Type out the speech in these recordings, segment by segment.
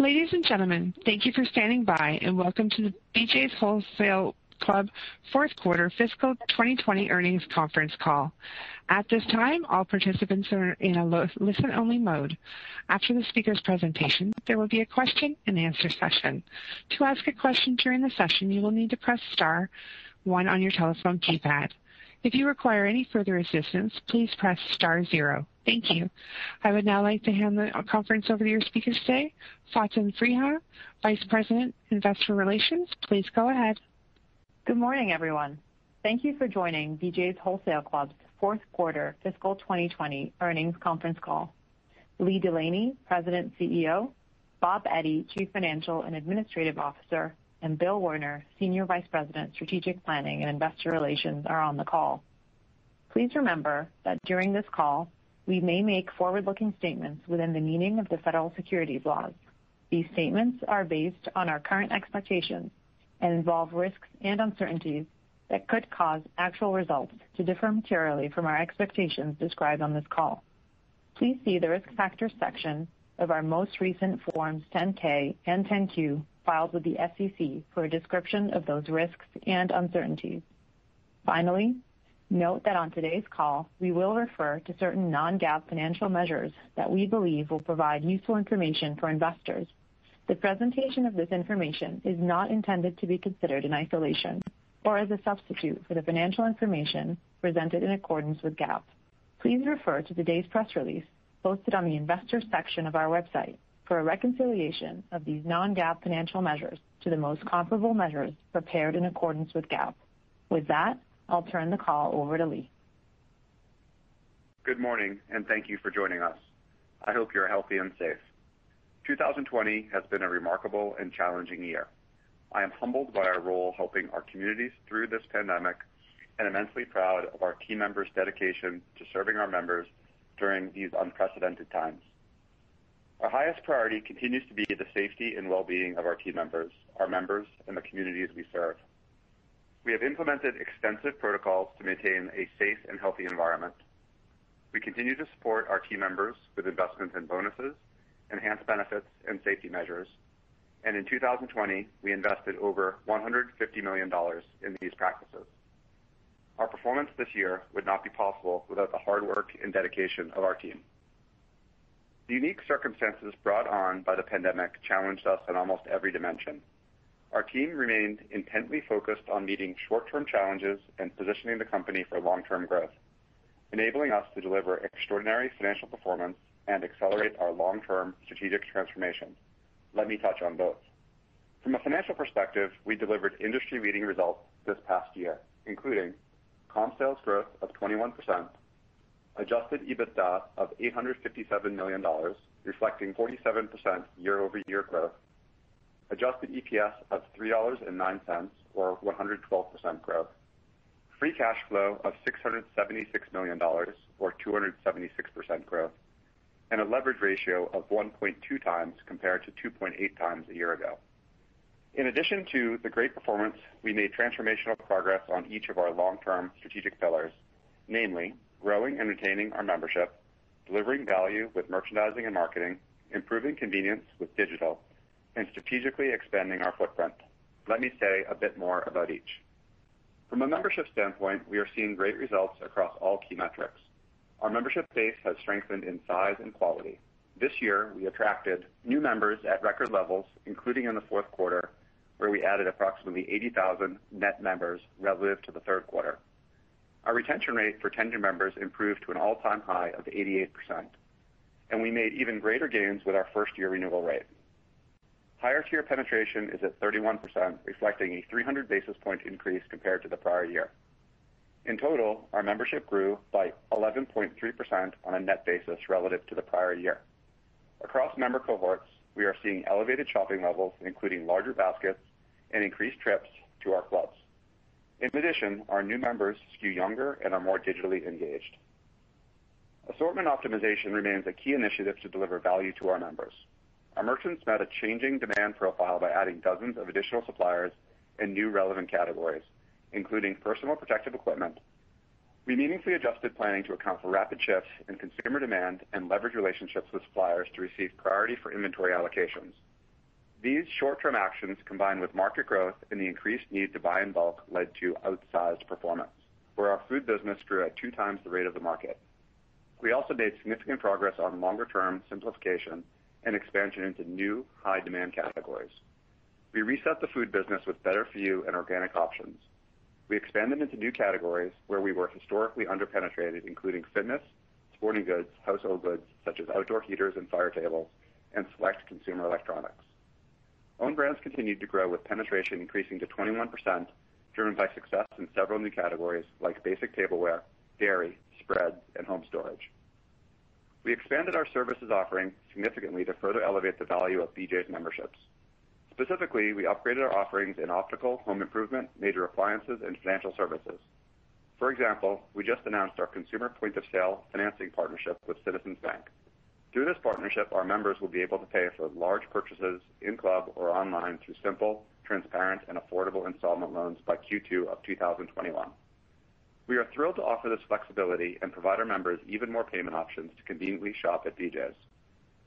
Ladies and gentlemen, thank you for standing by and welcome to the BJ's Wholesale Club fourth quarter fiscal 2020 earnings conference call. At this time, all participants are in a listen-only mode. After the speaker's presentation, there will be a question-and-answer session. To ask a question during the session, you will need to press *1 on your telephone keypad. If you require any further assistance, please press *0. Thank you. I would now like to hand the conference over to your speaker today, Fatin Friha, Vice President, Investor Relations. Please go ahead. Good morning, everyone. Thank you for joining BJ's Wholesale Club's fourth quarter fiscal 2020 earnings conference call. Lee Delaney, President and CEO, Bob Eddy, Chief Financial and Administrative Officer, and Bill Werner, Senior Vice President, Strategic Planning and Investor Relations, are on the call. Please remember that during this call, we may make forward-looking statements within the meaning of the federal securities laws. These statements are based on our current expectations and involve risks and uncertainties that could cause actual results to differ materially from our expectations described on this call. Please see the Risk Factors section of our most recent Forms 10-K and 10-Q filed with the SEC for a description of those risks and uncertainties. Finally, note that on today's call, we will refer to certain non-GAAP financial measures that we believe will provide useful information for investors. The presentation of this information is not intended to be considered in isolation or as a substitute for the financial information presented in accordance with GAAP. Please refer to today's press release posted on the Investors section of our website for a reconciliation of these non-GAAP financial measures to the most comparable measures prepared in accordance with GAAP. With that, I'll turn the call over to Lee. Good morning, and thank you for joining us. I hope you're healthy and safe. 2020 has been a remarkable and challenging year. I am humbled by our role helping our communities through this pandemic and immensely proud of our team members' dedication to serving our members during these unprecedented times. Our highest priority continues to be the safety and well-being of our team members, our members, and the communities we serve. We have implemented extensive protocols to maintain a safe and healthy environment. We continue to support our team members with investments and bonuses, enhanced benefits, and safety measures. And in 2020, we invested over $150 million in these practices. Our performance this year would not be possible without the hard work and dedication of our team. The unique circumstances brought on by the pandemic challenged us in almost every dimension. Our team remained intently focused on meeting short-term challenges and positioning the company for long-term growth, enabling us to deliver extraordinary financial performance and accelerate our long-term strategic transformation. Let me touch on both. From a financial perspective, we delivered industry-leading results this past year, including comp sales growth of 21%, adjusted EBITDA of $857 million, reflecting 47% year-over-year growth, adjusted EPS of $3.09, or 112% growth, free cash flow of $676 million, or 276% growth, and a leverage ratio of 1.2 times compared to 2.8 times a year ago. In addition to the great performance, we made transformational progress on each of our long-term strategic pillars, namely growing and retaining our membership, delivering value with merchandising and marketing, improving convenience with digital, and strategically expanding our footprint. Let me say a bit more about each. From a membership standpoint, we are seeing great results across all key metrics. Our membership base has strengthened in size and quality. This year, we attracted new members at record levels, including in the fourth quarter, where we added approximately 80,000 net members relative to the third quarter. Our retention rate for tenured members improved to an all-time high of 88%, and we made even greater gains with our first-year renewal rate. Higher tier penetration is at 31%, reflecting a 300 basis point increase compared to the prior year. In total, our membership grew by 11.3% on a net basis relative to the prior year. Across member cohorts, we are seeing elevated shopping levels, including larger baskets and increased trips to our clubs. In addition, our new members skew younger and are more digitally engaged. Assortment optimization remains a key initiative to deliver value to our members. Our merchants met a changing demand profile by adding dozens of additional suppliers and new relevant categories, including personal protective equipment. We meaningfully adjusted planning to account for rapid shifts in consumer demand and leverage relationships with suppliers to receive priority for inventory allocations. These short-term actions, combined with market growth and the increased need to buy in bulk, led to outsized performance, where our food business grew at 2 times the rate of the market. We also made significant progress on longer-term simplification and expansion into new high-demand categories. We reset the food business with better-for-you and organic options. We expanded into new categories where we were historically underpenetrated, including fitness, sporting goods, household goods such as outdoor heaters and fire tables, and select consumer electronics. Own brands continued to grow, with penetration increasing to 21%, driven by success in several new categories like basic tableware, dairy, spreads, and home storage. We expanded our services offering significantly to further elevate the value of BJ's memberships. Specifically, we upgraded our offerings in optical, home improvement, major appliances, and financial services. For example, we just announced our consumer point-of-sale financing partnership with Citizens Bank. Through this partnership, our members will be able to pay for large purchases in-club or online through simple, transparent, and affordable installment loans by Q2 of 2021. We are thrilled to offer this flexibility and provide our members even more payment options to conveniently shop at BJ's.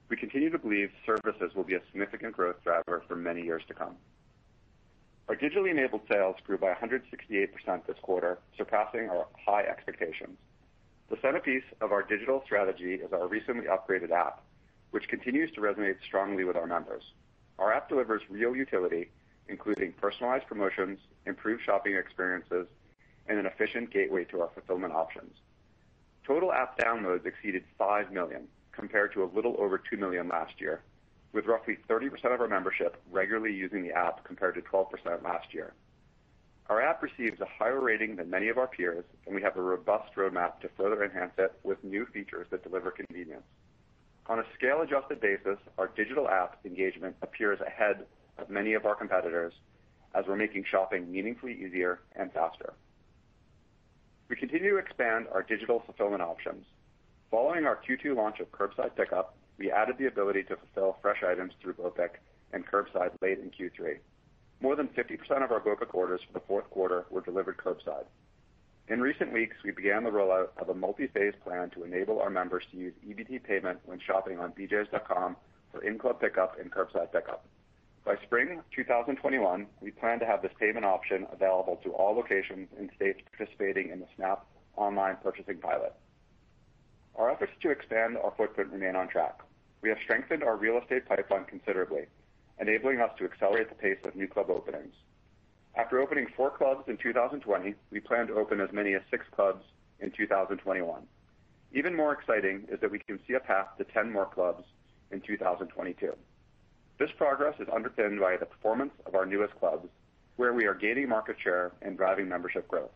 We continue to believe services will be a significant growth driver for many years to come. Our digitally enabled sales grew by 168% this quarter, surpassing our high expectations. The centerpiece of our digital strategy is our recently upgraded app, which continues to resonate strongly with our members. Our app delivers real utility, including personalized promotions, improved shopping experiences, and an efficient gateway to our fulfillment options. Total app downloads exceeded 5 million, compared to a little over 2 million last year, with roughly 30% of our membership regularly using the app compared to 12% last year. Our app receives a higher rating than many of our peers, and we have a robust roadmap to further enhance it with new features that deliver convenience. On a scale-adjusted basis, our digital app engagement appears ahead of many of our competitors, as we're making shopping meaningfully easier and faster. We continue to expand our digital fulfillment options. Following our Q2 launch of curbside pickup, we added the ability to fulfill fresh items through BOPIC and curbside late in Q3. More than 50% of our BOPIC orders for the fourth quarter were delivered curbside. In recent weeks, we began the rollout of a multi-phase plan to enable our members to use EBT payment when shopping on bjs.com for in-club pickup and curbside pickup. By spring 2021, we plan to have this payment option available to all locations and states participating in the SNAP online purchasing pilot. Our efforts to expand our footprint remain on track. We have strengthened our real estate pipeline considerably, enabling us to accelerate the pace of new club openings. After opening 4 clubs in 2020, we plan to open as many as 6 clubs in 2021. Even more exciting is that we can see a path to 10 more clubs in 2022. This progress is underpinned by the performance of our newest clubs, where we are gaining market share and driving membership growth.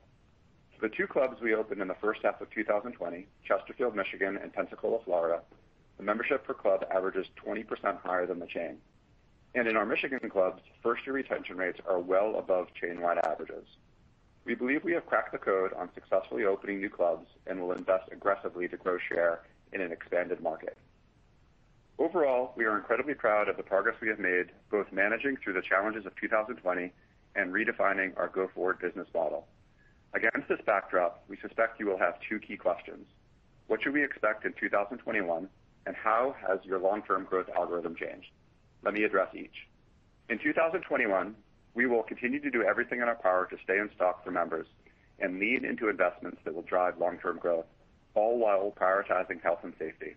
The 2 clubs we opened in the first half of 2020, Chesterfield, Michigan, and Pensacola, Florida, the membership per club averages 20% higher than the chain. And in our Michigan clubs, first-year retention rates are well above chain-wide averages. We believe we have cracked the code on successfully opening new clubs and will invest aggressively to grow share in an expanded market. Overall, we are incredibly proud of the progress we have made, both managing through the challenges of 2020 and redefining our go-forward business model. Against this backdrop, we suspect you will have 2 key questions. What should we expect in 2021, and how has your long-term growth algorithm changed? Let me address each. In 2021, we will continue to do everything in our power to stay in stock for members and lean into investments that will drive long-term growth, all while prioritizing health and safety.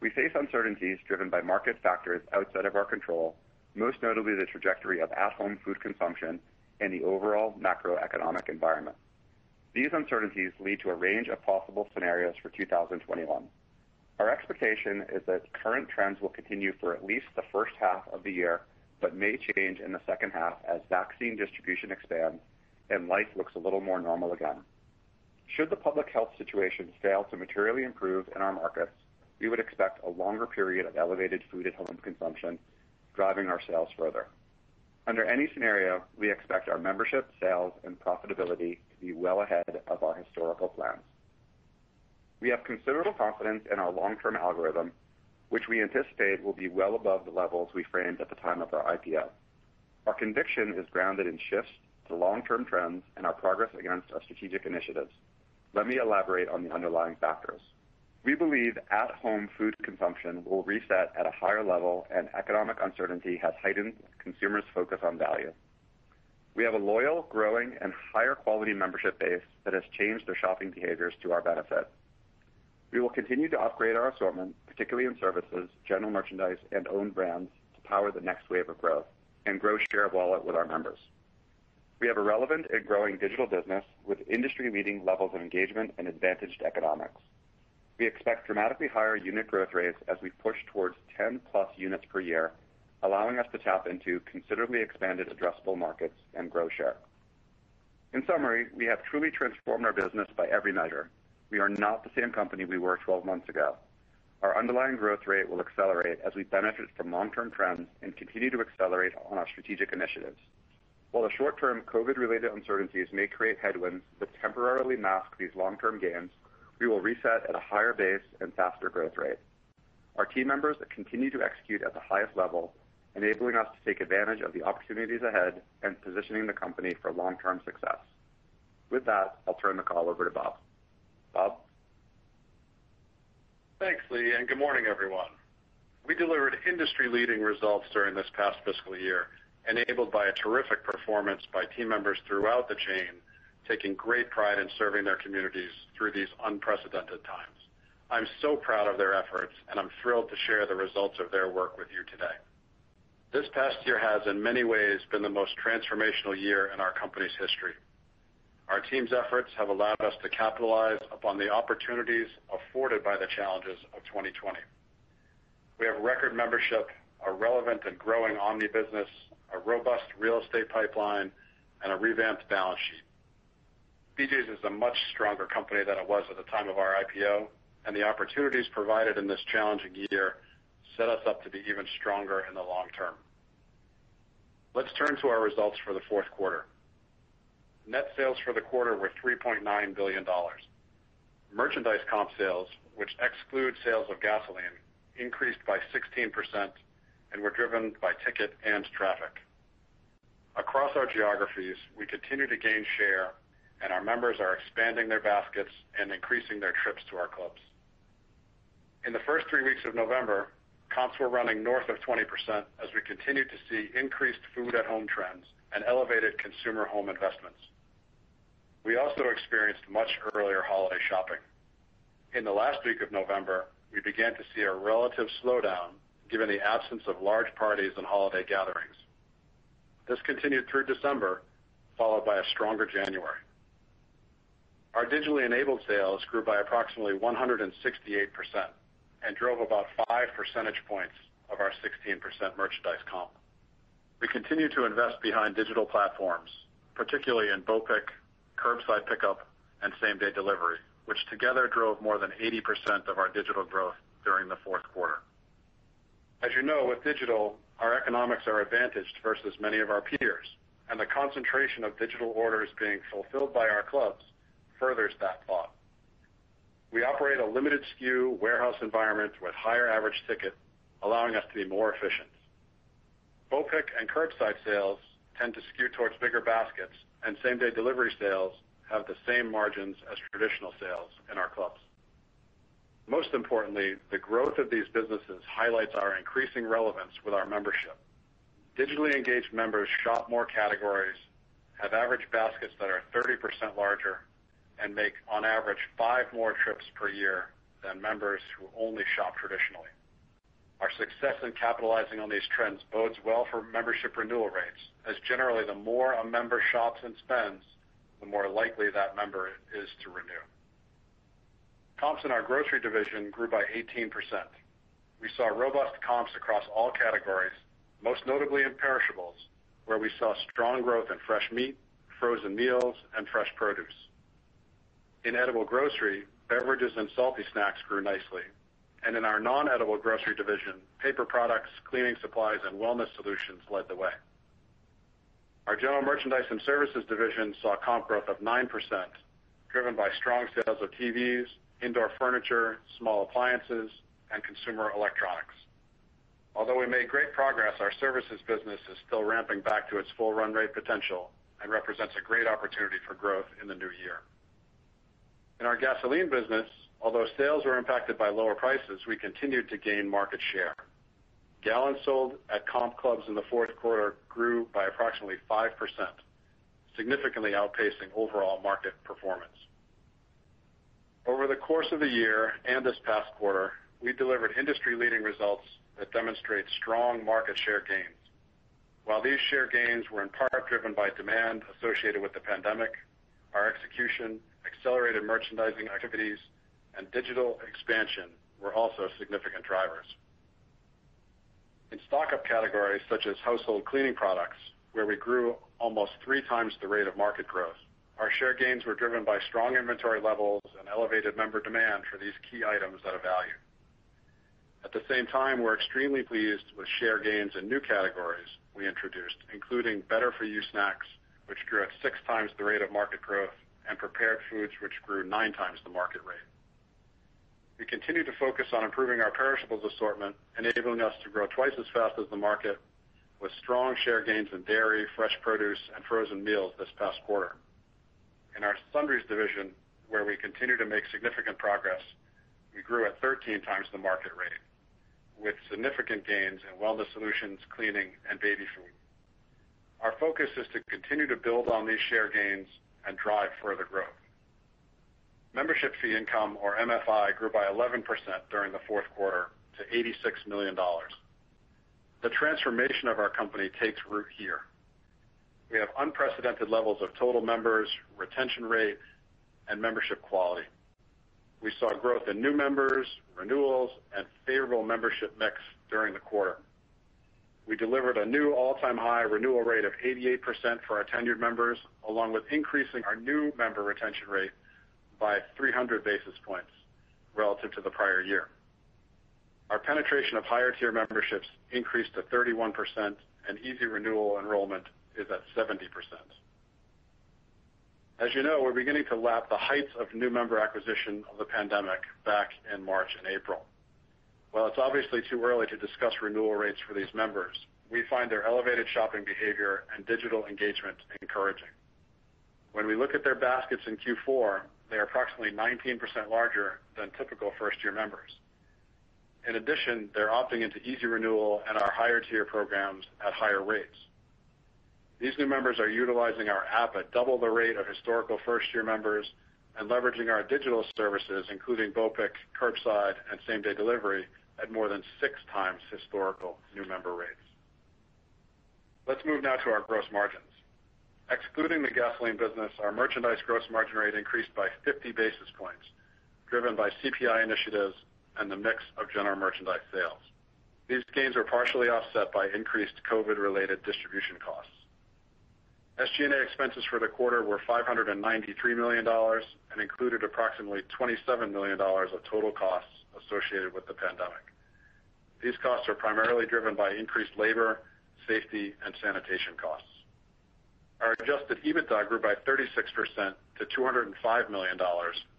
We face uncertainties driven by market factors outside of our control, most notably the trajectory of at-home food consumption and the overall macroeconomic environment. These uncertainties lead to a range of possible scenarios for 2021. Our expectation is that current trends will continue for at least the first half of the year, but may change in the second half as vaccine distribution expands and life looks a little more normal again. Should the public health situation fail to materially improve in our markets, we would expect a longer period of elevated food-at-home consumption, driving our sales further. Under any scenario, we expect our membership, sales, and profitability to be well ahead of our historical plans. We have considerable confidence in our long-term algorithm, which we anticipate will be well above the levels we framed at the time of our IPO. Our conviction is grounded in shifts to long-term trends and our progress against our strategic initiatives. Let me elaborate on the underlying factors. We believe at-home food consumption will reset at a higher level, and economic uncertainty has heightened consumers' focus on value. We have a loyal, growing, and higher quality membership base that has changed their shopping behaviors to our benefit. We will continue to upgrade our assortment, particularly in services, general merchandise, and owned brands, to power the next wave of growth and grow share of wallet with our members. We have a relevant and growing digital business with industry-leading levels of engagement and advantaged economics. We expect dramatically higher unit growth rates as we push towards 10-plus units per year, allowing us to tap into considerably expanded addressable markets and grow share. In summary, we have truly transformed our business by every measure. We are not the same company we were 12 months ago. Our underlying growth rate will accelerate as we benefit from long-term trends and continue to accelerate on our strategic initiatives. While the short-term COVID-related uncertainties may create headwinds that temporarily mask these long-term gains, we will reset at a higher base and faster growth rate. Our team members continue to execute at the highest level, enabling us to take advantage of the opportunities ahead and positioning the company for long-term success. With that, I'll turn the call over to Bob. Bob? Thanks, Lee, and good morning, everyone. We delivered industry-leading results during this past fiscal year, enabled by a terrific performance by team members throughout the chain, taking great pride in serving their communities through these unprecedented times. I'm so proud of their efforts, and I'm thrilled to share the results of their work with you today. This past year has, in many ways, been the most transformational year in our company's history. Our team's efforts have allowed us to capitalize upon the opportunities afforded by the challenges of 2020. We have record membership, a relevant and growing omni-business, a robust real estate pipeline, and a revamped balance sheet. BJ's is a much stronger company than it was at the time of our IPO, and the opportunities provided in this challenging year set us up to be even stronger in the long term. Let's turn to our results for the fourth quarter. Net sales for the quarter were $3.9 billion. Merchandise comp sales, which exclude sales of gasoline, increased by 16% and were driven by ticket and traffic. Across our geographies, we continue to gain share, and our members are expanding their baskets and increasing their trips to our clubs. In the first 3 weeks of November, comps were running north of 20% as we continued to see increased food-at-home trends and elevated consumer home investments. We also experienced much earlier holiday shopping. In the last week of November, we began to see a relative slowdown given the absence of large parties and holiday gatherings. This continued through December, followed by a stronger January. Our digitally enabled sales grew by approximately 168%, and drove about 5 percentage points of our 16% merchandise comp. We continue to invest behind digital platforms, particularly in BOPIC, curbside pickup, and same-day delivery, which together drove more than 80% of our digital growth during the fourth quarter. As you know, with digital, our economics are advantaged versus many of our peers, and the concentration of digital orders being fulfilled by our clubs furthers that thought. We operate a limited SKU warehouse environment with higher average ticket, allowing us to be more efficient. BOPIC and curbside sales tend to skew towards bigger baskets, and same-day delivery sales have the same margins as traditional sales in our clubs. Most importantly, the growth of these businesses highlights our increasing relevance with our membership. Digitally engaged members shop more categories, have average baskets that are 30% larger, and make, on average, 5 more trips per year than members who only shop traditionally. Our success in capitalizing on these trends bodes well for membership renewal rates, as generally the more a member shops and spends, the more likely that member is to renew. Comps in our grocery division grew by 18%. We saw robust comps across all categories, most notably in perishables, where we saw strong growth in fresh meat, frozen meals, and fresh produce. In edible grocery, beverages and salty snacks grew nicely. And in our non-edible grocery division, paper products, cleaning supplies, and wellness solutions led the way. Our general merchandise and services division saw comp growth of 9%, driven by strong sales of TVs, indoor furniture, small appliances, and consumer electronics. Although we made great progress, our services business is still ramping back to its full run rate potential and represents a great opportunity for growth in the new year. In our gasoline business, Although sales were impacted by lower prices, we continued to gain market share. Gallons sold at comp clubs in the fourth quarter grew by approximately 5%, significantly outpacing overall market performance. Over the course of the year and this past quarter, we delivered industry-leading results that demonstrate strong market share gains. While these share gains were in part driven by demand associated with the pandemic, our execution, accelerated merchandising activities, and digital expansion were also significant drivers. In stock-up categories such as household cleaning products, where we grew almost 3 times the rate of market growth, our share gains were driven by strong inventory levels and elevated member demand for these key items at a value. At the same time, we're extremely pleased with share gains in new categories we introduced, including better-for-you snacks, which grew at 6 times the rate of market growth, and prepared foods, which grew 9 times the market rate. We continue to focus on improving our perishables assortment, enabling us to grow twice as fast as the market, with strong share gains in dairy, fresh produce, and frozen meals this past quarter. In our sundries division, where we continue to make significant progress, we grew at 13 times the market rate, with significant gains in wellness solutions, cleaning, and baby food. Our focus is to continue to build on these share gains and drive further growth. Membership fee income, or MFI, grew by 11% during the fourth quarter to $86 million. The transformation of our company takes root here. We have unprecedented levels of total members, retention rate, and membership quality. We saw growth in new members, renewals, and favorable membership mix during the quarter. We delivered a new all-time high renewal rate of 88% for our tenured members, along with increasing our new member retention rate by 300 basis points relative to the prior year. Our penetration of higher-tier memberships increased to 31%, and easy renewal enrollment is at 70%. As you know, we're beginning to lap the heights of new member acquisition of the pandemic back in March and April. While it's obviously too early to discuss renewal rates for these members, we find their elevated shopping behavior and digital engagement encouraging. When we look at their baskets in Q4, they are approximately 19% larger than typical first-year members. In addition, they're opting into easy renewal and our higher-tier programs at higher rates. These new members are utilizing our app at double the rate of historical first-year members and leveraging our digital services, including BOPIC, curbside, and same-day delivery, at more than 6 times historical new member rates. Let's move now to our gross margins. Excluding the gasoline business, our merchandise gross margin rate increased by 50 basis points, driven by CPI initiatives and the mix of general merchandise sales. These gains were partially offset by increased COVID-related distribution costs. SG&A expenses for the quarter were $593 million and included approximately $27 million of total costs associated with the pandemic. These costs are primarily driven by increased labor, safety, and sanitation costs. Our adjusted EBITDA grew by 36% to $205 million,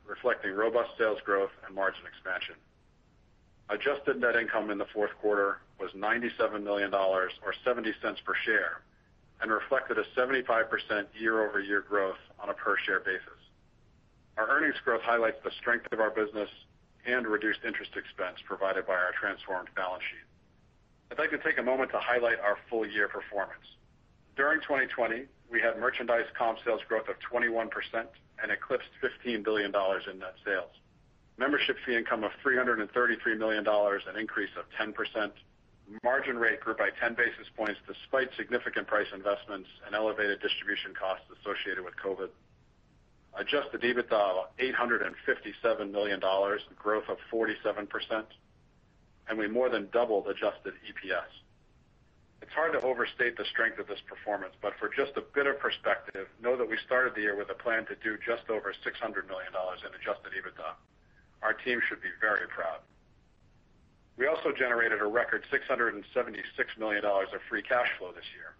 reflecting robust sales growth and margin expansion. Adjusted net income in the fourth quarter was $97 million, or 70 cents per share, and reflected a 75% year-over-year growth on a per-share basis. Our earnings growth highlights the strength of our business and reduced interest expense provided by our transformed balance sheet. I'd like to take a moment to highlight our full-year performance. During 2020, we had merchandise comp sales growth of 21% and eclipsed $15 billion in net sales. Membership fee income of $333 million, an increase of 10%. Margin rate grew by 10 basis points despite significant price investments and elevated distribution costs associated with COVID. Adjusted EBITDA of $857 million, growth of 47%, and we more than doubled adjusted EPS. It's hard to overstate the strength of this performance, but for just a bit of perspective, know that we started the year with a plan to do just over $600 million in adjusted EBITDA. Our team should be very proud. We also generated a record $676 million of free cash flow this year.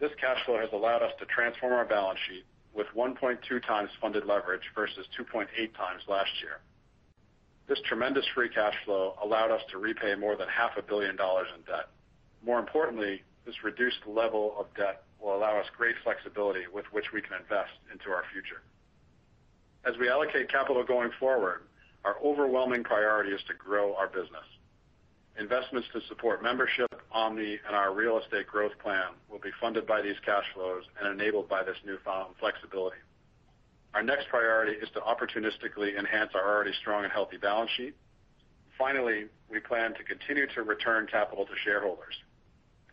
This cash flow has allowed us to transform our balance sheet with 1.2 times funded leverage versus 2.8 times last year. This tremendous free cash flow allowed us to repay more than $500 million in debt. More importantly, this reduced level of debt will allow us great flexibility with which we can invest into our future. As we allocate capital going forward, our overwhelming priority is to grow our business. Investments to support membership, Omni, and our real estate growth plan will be funded by these cash flows and enabled by this newfound flexibility. Our next priority is to opportunistically enhance our already strong and healthy balance sheet. Finally, we plan to continue to return capital to shareholders.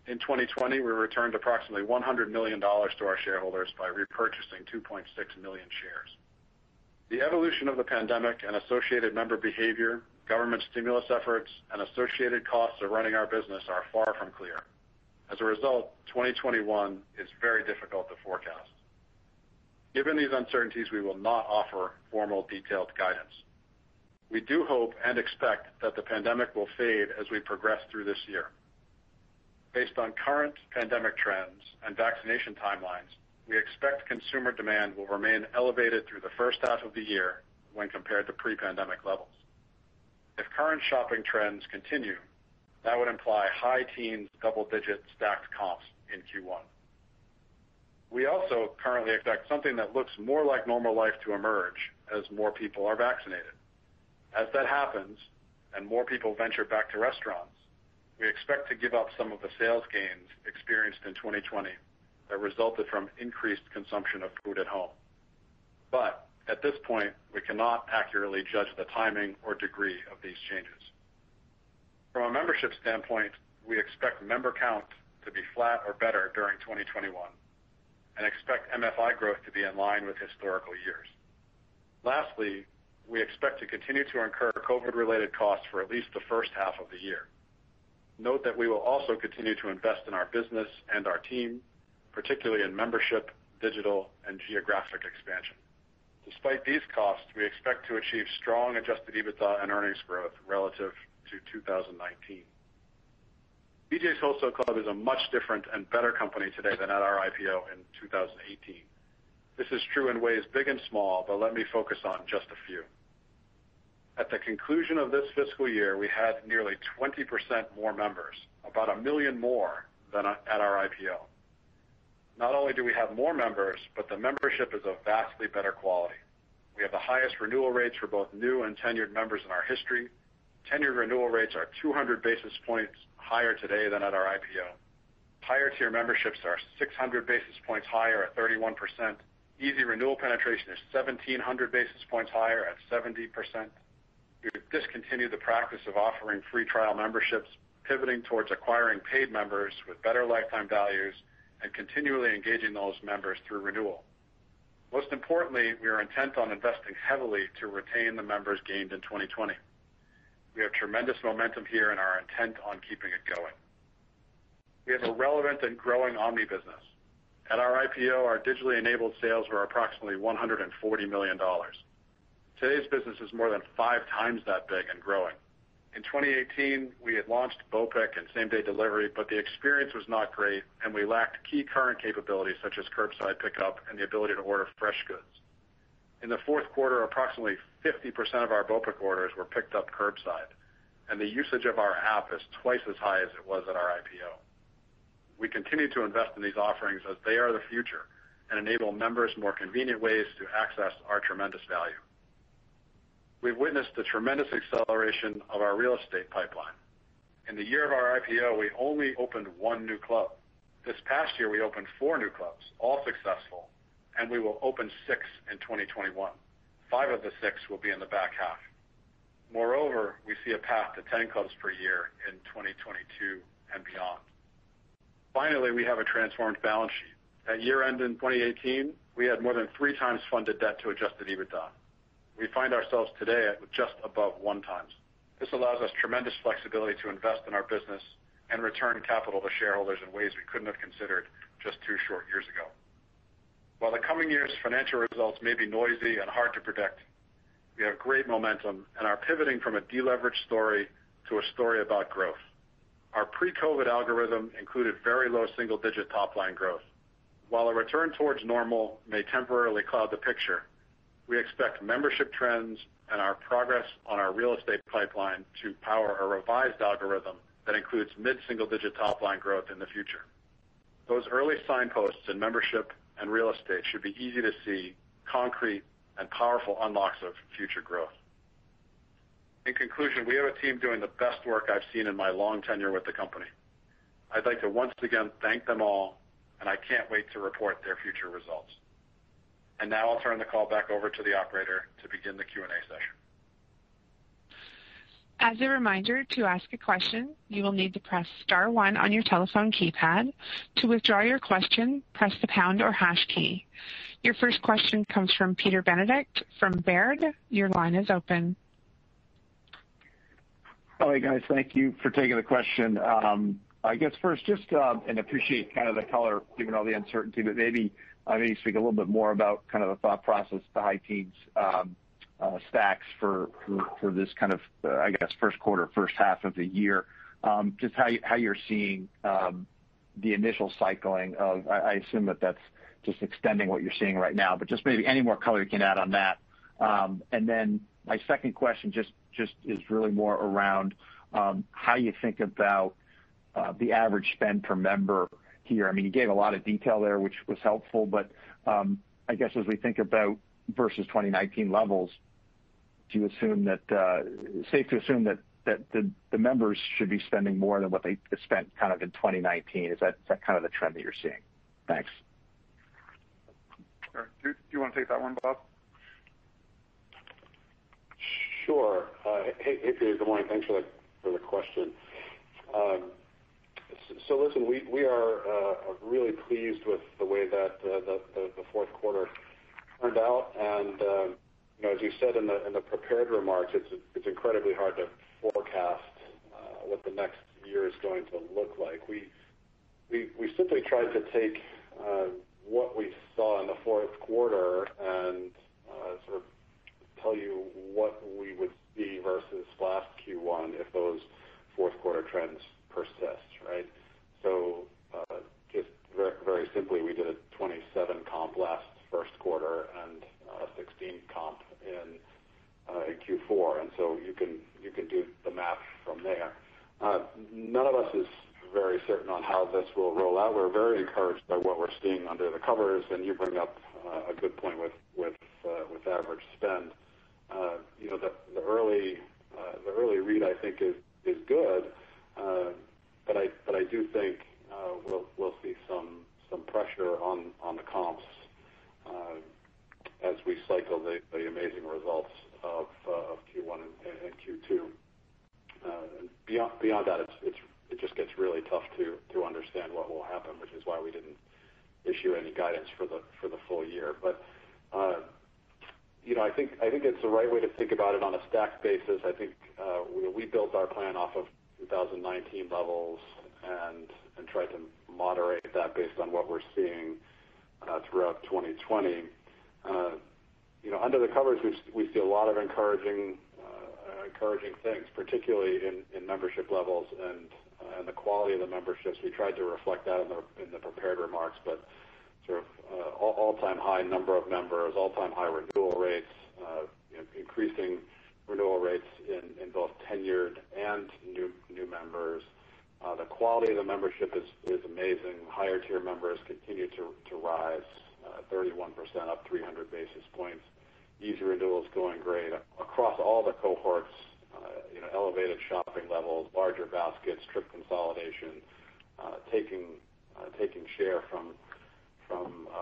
In 2020, we returned approximately $100 million to our shareholders by repurchasing 2.6 million shares. The evolution of the pandemic and associated member behavior, government stimulus efforts, and associated costs of running our business are far from clear. As a result, 2021 is very difficult to forecast. Given these uncertainties, we will not offer formal detailed guidance. We do hope and expect that the pandemic will fade as we progress through this year. Based on current pandemic trends and vaccination timelines, we expect consumer demand will remain elevated through the first half of the year when compared to pre-pandemic levels. If current shopping trends continue, that would imply high teens, double-digit stacked comps in Q1. We also currently expect something that looks more like normal life to emerge as more people are vaccinated. As that happens and more people venture back to restaurants, we expect to give up some of the sales gains experienced in 2020 that resulted from increased consumption of food at home. But at this point, we cannot accurately judge the timing or degree of these changes. From a membership standpoint, we expect member count to be flat or better during 2021 and expect MFI growth to be in line with historical years. Lastly, we expect to continue to incur COVID-related costs for at least the first half of the year. Note that we will also continue to invest in our business and our team, particularly in membership, digital, and geographic expansion. Despite these costs, we expect to achieve strong adjusted EBITDA and earnings growth relative to 2019. BJ's Wholesale Club is a much different and better company today than at our IPO in 2018. This is true in ways big and small, but let me focus on just a few. At the conclusion of this fiscal year, we had nearly 20% more members, about 1 million more than at our IPO. Not only do we have more members, but the membership is of vastly better quality. We have the highest renewal rates for both new and tenured members in our history. Tenured renewal rates are 200 basis points higher today than at our IPO. Higher tier memberships are 600 basis points higher at 31%. Easy renewal penetration is 1,700 basis points higher at 70%. We've discontinued the practice of offering free trial memberships, pivoting towards acquiring paid members with better lifetime values, and continually engaging those members through renewal. Most importantly, we are intent on investing heavily to retain the members gained in 2020. We have tremendous momentum here and are intent on keeping it going. We have a relevant and growing Omni business. At our IPO, our digitally enabled sales were approximately $140 million. Today's business is more than 5 times that big and growing. In 2018, we had launched BOPIC and same-day delivery, but the experience was not great, and we lacked key current capabilities such as curbside pickup and the ability to order fresh goods. In the fourth quarter, approximately 50% of our BOPIC orders were picked up curbside, and the usage of our app is twice as high as it was at our IPO. We continue to invest in these offerings as they are the future and enable members more convenient ways to access our tremendous value. We've witnessed the tremendous acceleration of our real estate pipeline. In the year of our IPO, we only opened 1 new club. This past year, we opened 4 new clubs, all successful, and we will open 6 in 2021. 5 of the 6 will be in the back half. Moreover, we see a path to 10 clubs per year in 2022 and beyond. Finally, we have a transformed balance sheet. At year end in 2018, we had more than 3 times funded debt to adjusted EBITDA. We find ourselves today at just above 1 times. This allows us tremendous flexibility to invest in our business and return capital to shareholders in ways we couldn't have considered just 2 short years ago. While the coming year's financial results may be noisy and hard to predict, we have great momentum and are pivoting from a deleveraged story to a story about growth. Our pre-COVID algorithm included very low single-digit top-line growth. While a return towards normal may temporarily cloud the picture, we expect membership trends and our progress on our real estate pipeline to power a revised algorithm that includes mid-single-digit top-line growth in the future. Those early signposts in membership and real estate should be easy to see, concrete, and powerful unlocks of future growth. In conclusion, we have a team doing the best work I've seen in my long tenure with the company. I'd like to once again thank them all, and I can't wait to report their future results. And now I'll turn the call back over to the operator to begin the Q&A session. As a reminder, to ask a question, you will need to press star one on your telephone keypad. To withdraw your question, press the pound or hash key. Your first question comes from Peter Benedict from Baird. Your line is open. Oh, hey, guys. Thank you for taking the question. I guess first, just and appreciate kind of the color, given all the uncertainty, but maybe I may speak a little bit more about kind of the thought process, the high teens stacks for this kind of, I guess, first quarter, first half of the year. Just how you're seeing the initial cycling of, I assume that that's just extending what you're seeing right now, but just maybe any more color you can add on that. And then my second question just is really more around how you think about the average spend per member here. I mean, you gave a lot of detail there, which was helpful, but I guess as we think about versus 2019 levels, do you assume that safe to assume that the members should be spending more than what they spent kind of in 2019? Is that kind of the trend that you're seeing? Thanks. Sure. Do you want to take that one, Bob? Sure. Hey, Peter, good morning. Thanks for the question. So listen, we are really pleased with the way that the fourth quarter turned out, and you know, as you said in the prepared remarks, it's incredibly hard to forecast what the next year is going to look like. We simply tried to take what we saw in the fourth quarter and sort of tell you what we would see versus last Q1 if those fourth quarter trends persist, right? So just very, very simply, we did a 27 comp last first quarter and a 16 comp in Q4, and so you can do the math from there. None of us is very certain on how this will roll out. We're very encouraged by what we're seeing under the covers, and you bring up a good point with average spend. You know, the early read I think is good. But I do think we'll see some pressure on the comps as we cycle the amazing results of Q1 and Q2. And beyond that, it just gets really tough to understand what will happen, which is why we didn't issue any guidance for the full year. But you know, I think it's the right way to think about it on a stacked basis. I think we built our plan off of 2019 levels and try to moderate that based on what we're seeing throughout 2020. You know, under the covers, we see a lot of encouraging things, particularly in membership levels and the quality of the memberships. We tried to reflect that in the prepared remarks, but sort of all-time high number of members, all-time high renewal rates, you know, increasing renewal rates in both tenured and new members. The quality of the membership is amazing. Higher tier members continue to rise, 31%, up 300 basis points. Easy renewals going great across all the cohorts. You know, elevated shopping levels, larger baskets, trip consolidation, taking share from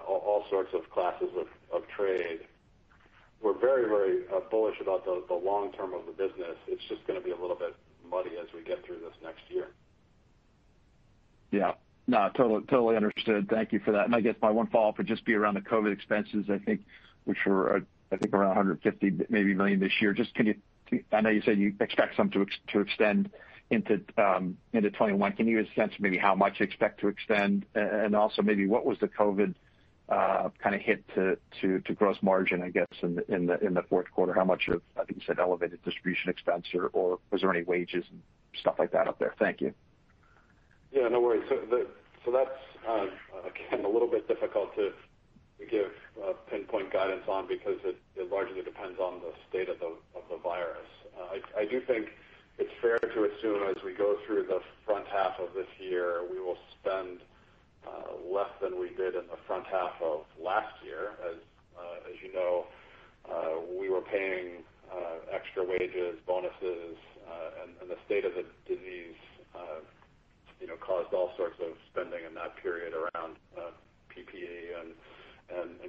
all sorts of classes of trade. We're very, very bullish about the long term of the business. It's just going to be a little bit muddy as we get through this next year. Yeah, no, totally understood. Thank you for that. And I guess my one follow-up would just be around the COVID expenses, I think, which were, I think, around 150 maybe million this year. Just can you? I know you said you expect some to extend into 21. Can you give a sense maybe how much you expect to extend, and also maybe what was the COVID kind of hit to gross margin, I guess, in the fourth quarter? How much of, I think you said, elevated distribution expense, or was there any wages and stuff like that up there? Thank you. Yeah, no worries. So that's again a little bit difficult to give pinpoint guidance on because it largely depends on the state of the virus. I do think it's fair to assume as we go through the front half of this year, we will spend less than we did in the front half of last year. As you know, we were paying extra wages, bonuses, and the state of the disease, caused all sorts of spending in that period around PPE and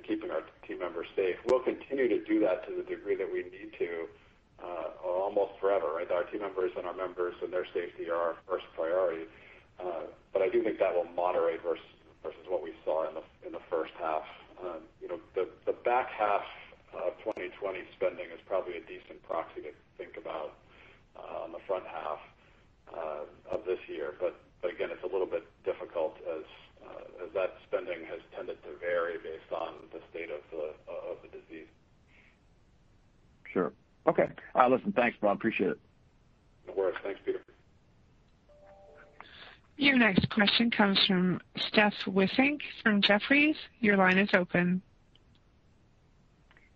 keeping our team members safe. We'll continue to do that to the degree that we need to almost forever, right? Our team members and our members and their safety are our first priority. But I do think that will moderate versus what we saw in the first half. The back half of 2020 spending is probably a decent proxy to think about on the front half of this year. But again, it's a little bit difficult as that spending has tended to vary based on the state of the disease. Sure. Okay. Listen, thanks, Bob. Appreciate it. No worries. Thanks, Peter. Your next question comes from Steph Wissink from Jefferies. Your line is open.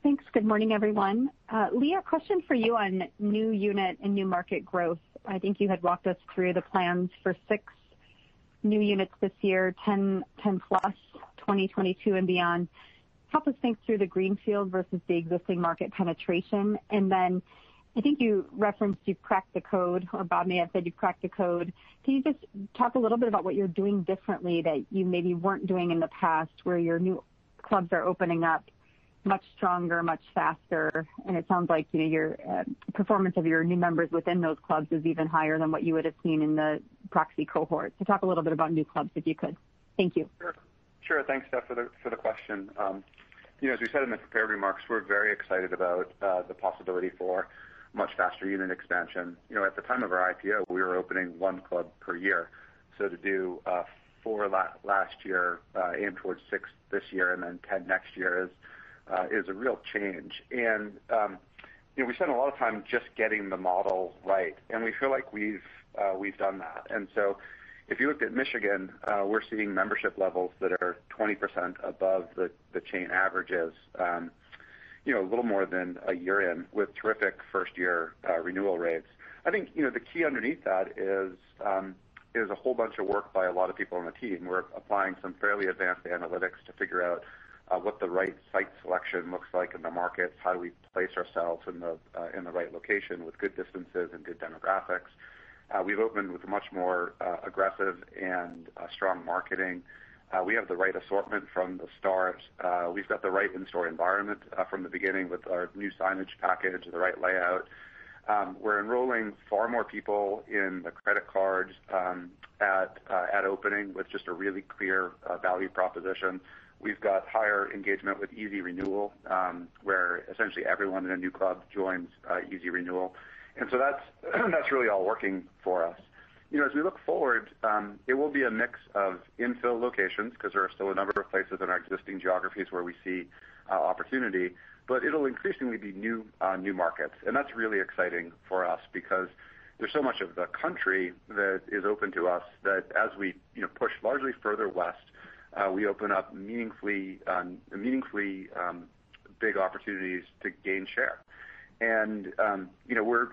Thanks. Good morning, everyone. Leah, question for you on new unit and new market growth. I think you had walked us through the plans for 6 new units this year, 10 plus, 2022 and beyond. Help us think through the greenfield versus the existing market penetration. And then I think you referenced you've cracked the code, or Bob may have said you've cracked the code. Can you just talk a little bit about what you're doing differently that you maybe weren't doing in the past, where your new clubs are opening up much stronger, much faster, and it sounds like your performance of your new members within those clubs is even higher than what you would have seen in the proxy cohort. So talk a little bit about new clubs, if you could. Thank you. Sure. Thanks, Steph, for the question. As we said in the prepared remarks, we're very excited about the possibility for much faster unit expansion. At the time of our IPO, we were opening 1 club per year. So to do 4 last year, aim towards 6 this year, and then 10 next year is a real change. And we spent a lot of time just getting the model right, and we feel like we've done that. And so if you looked at Michigan, we're seeing membership levels that are 20% above the chain averages, a little more than a year in, with terrific first-year renewal rates. I think, the key underneath that is a whole bunch of work by a lot of people on the team. We're applying some fairly advanced analytics to figure out what the right site selection looks like in the markets. How do we place ourselves in the right location with good distances and good demographics? We've opened with much more aggressive and strong marketing. We have the right assortment from the start. We've got the right in-store environment from the beginning with our new signage package, the right layout. We're enrolling far more people in the credit card at opening with just a really clear value proposition. We've got higher engagement with Easy Renewal, where essentially everyone in a new club joins Easy Renewal. And so that's really all working for us. As we look forward, it will be a mix of infill locations, because there are still a number of places in our existing geographies where we see opportunity, but it'll increasingly be new markets. And that's really exciting for us, because there's so much of the country that is open to us that as we push largely further west, we open up meaningfully big opportunities to gain share. And,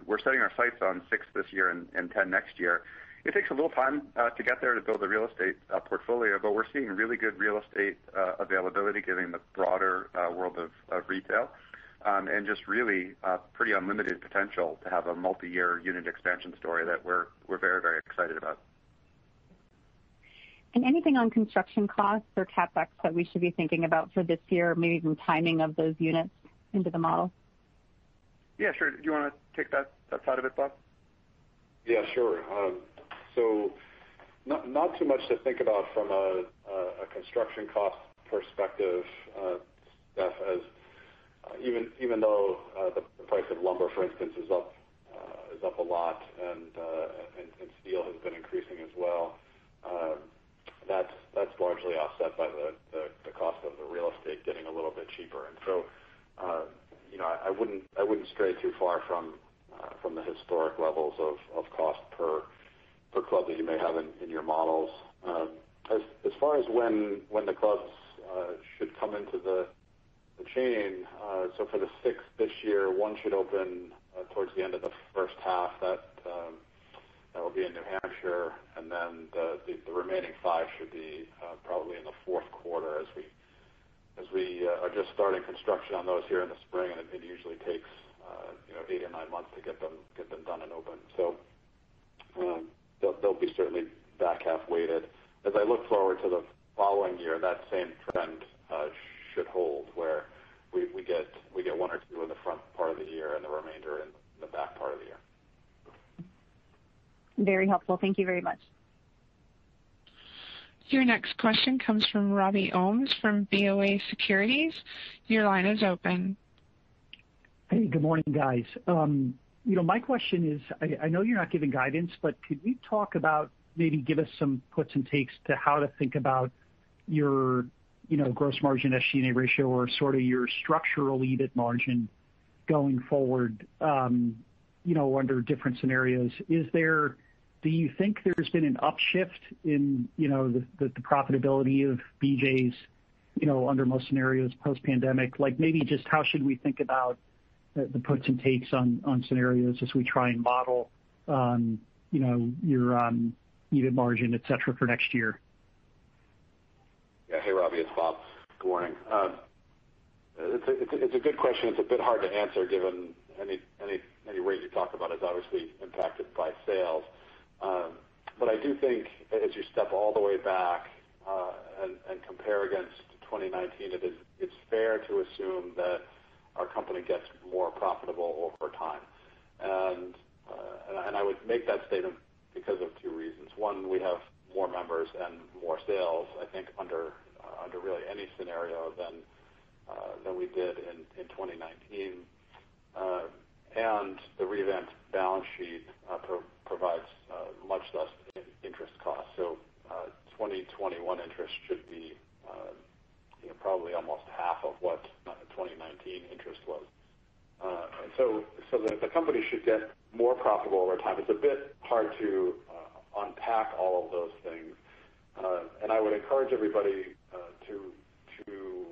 we're setting our sights on 6 this year and 10 next year. It takes a little time to get there to build a real estate portfolio, but we're seeing really good real estate availability given the broader world of retail, and just really pretty unlimited potential to have a multi-year unit expansion story that we're very, very excited about. And anything on construction costs or CapEx that we should be thinking about for this year, maybe even timing of those units into the model? Yeah, sure. Do you want to take that side of it, Bob? Yeah, sure. So not too much to think about from a construction cost perspective, Steph, as even though the price of lumber, for instance, is up a lot, and steel has been increasing as well. That's largely offset by the cost of the real estate getting a little bit cheaper, and so I wouldn't stray too far from the historic levels of cost per club that you may have in your models. As far as when the clubs should come into the chain, so for the 6th this year, 1 should open towards the end of the first half. That will be in New Hampshire, and then the remaining 5 should be probably in the fourth quarter, as we are just starting construction on those here in the spring, and it usually takes 8 or 9 months to get them done and open. So they'll be certainly back half weighted. As I look forward to the following year, that same trend should hold, where we get 1 or 2 in the front part of the year and the remainder in the back part of the year. Very helpful. Thank you very much. Your next question comes from Robbie Ohms from BOA Securities. Your line is open. Hey, good morning, guys. My question is, I know you're not giving guidance, but could you talk about, maybe give us some puts and takes to how to think about your, gross margin, SG&A ratio, or sort of your structural EBIT margin going forward, under different scenarios? Do you think there's been an upshift in, the profitability of BJ's, under most scenarios post-pandemic? Like, maybe just how should we think about the puts and takes on scenarios as we try and model, your EBIT margin, et cetera, for next year? Yeah. Hey, Robbie, it's Bob. Good morning. It's a good question. It's a bit hard to answer, given any rate you talk about is obviously impacted by sales. But I do think as you step all the way back and compare against 2019, it's fair to assume that our company gets more profitable over time. And I would make that statement because of 2 reasons. One, we have more members and more sales, I think, under really any scenario than we did in 2019. And the revamped balance sheet provides much less interest costs. So 2021 interest should be probably almost half of what 2019 interest was. And so the company should get more profitable over time. It's a bit hard to unpack all of those things. And I would encourage everybody to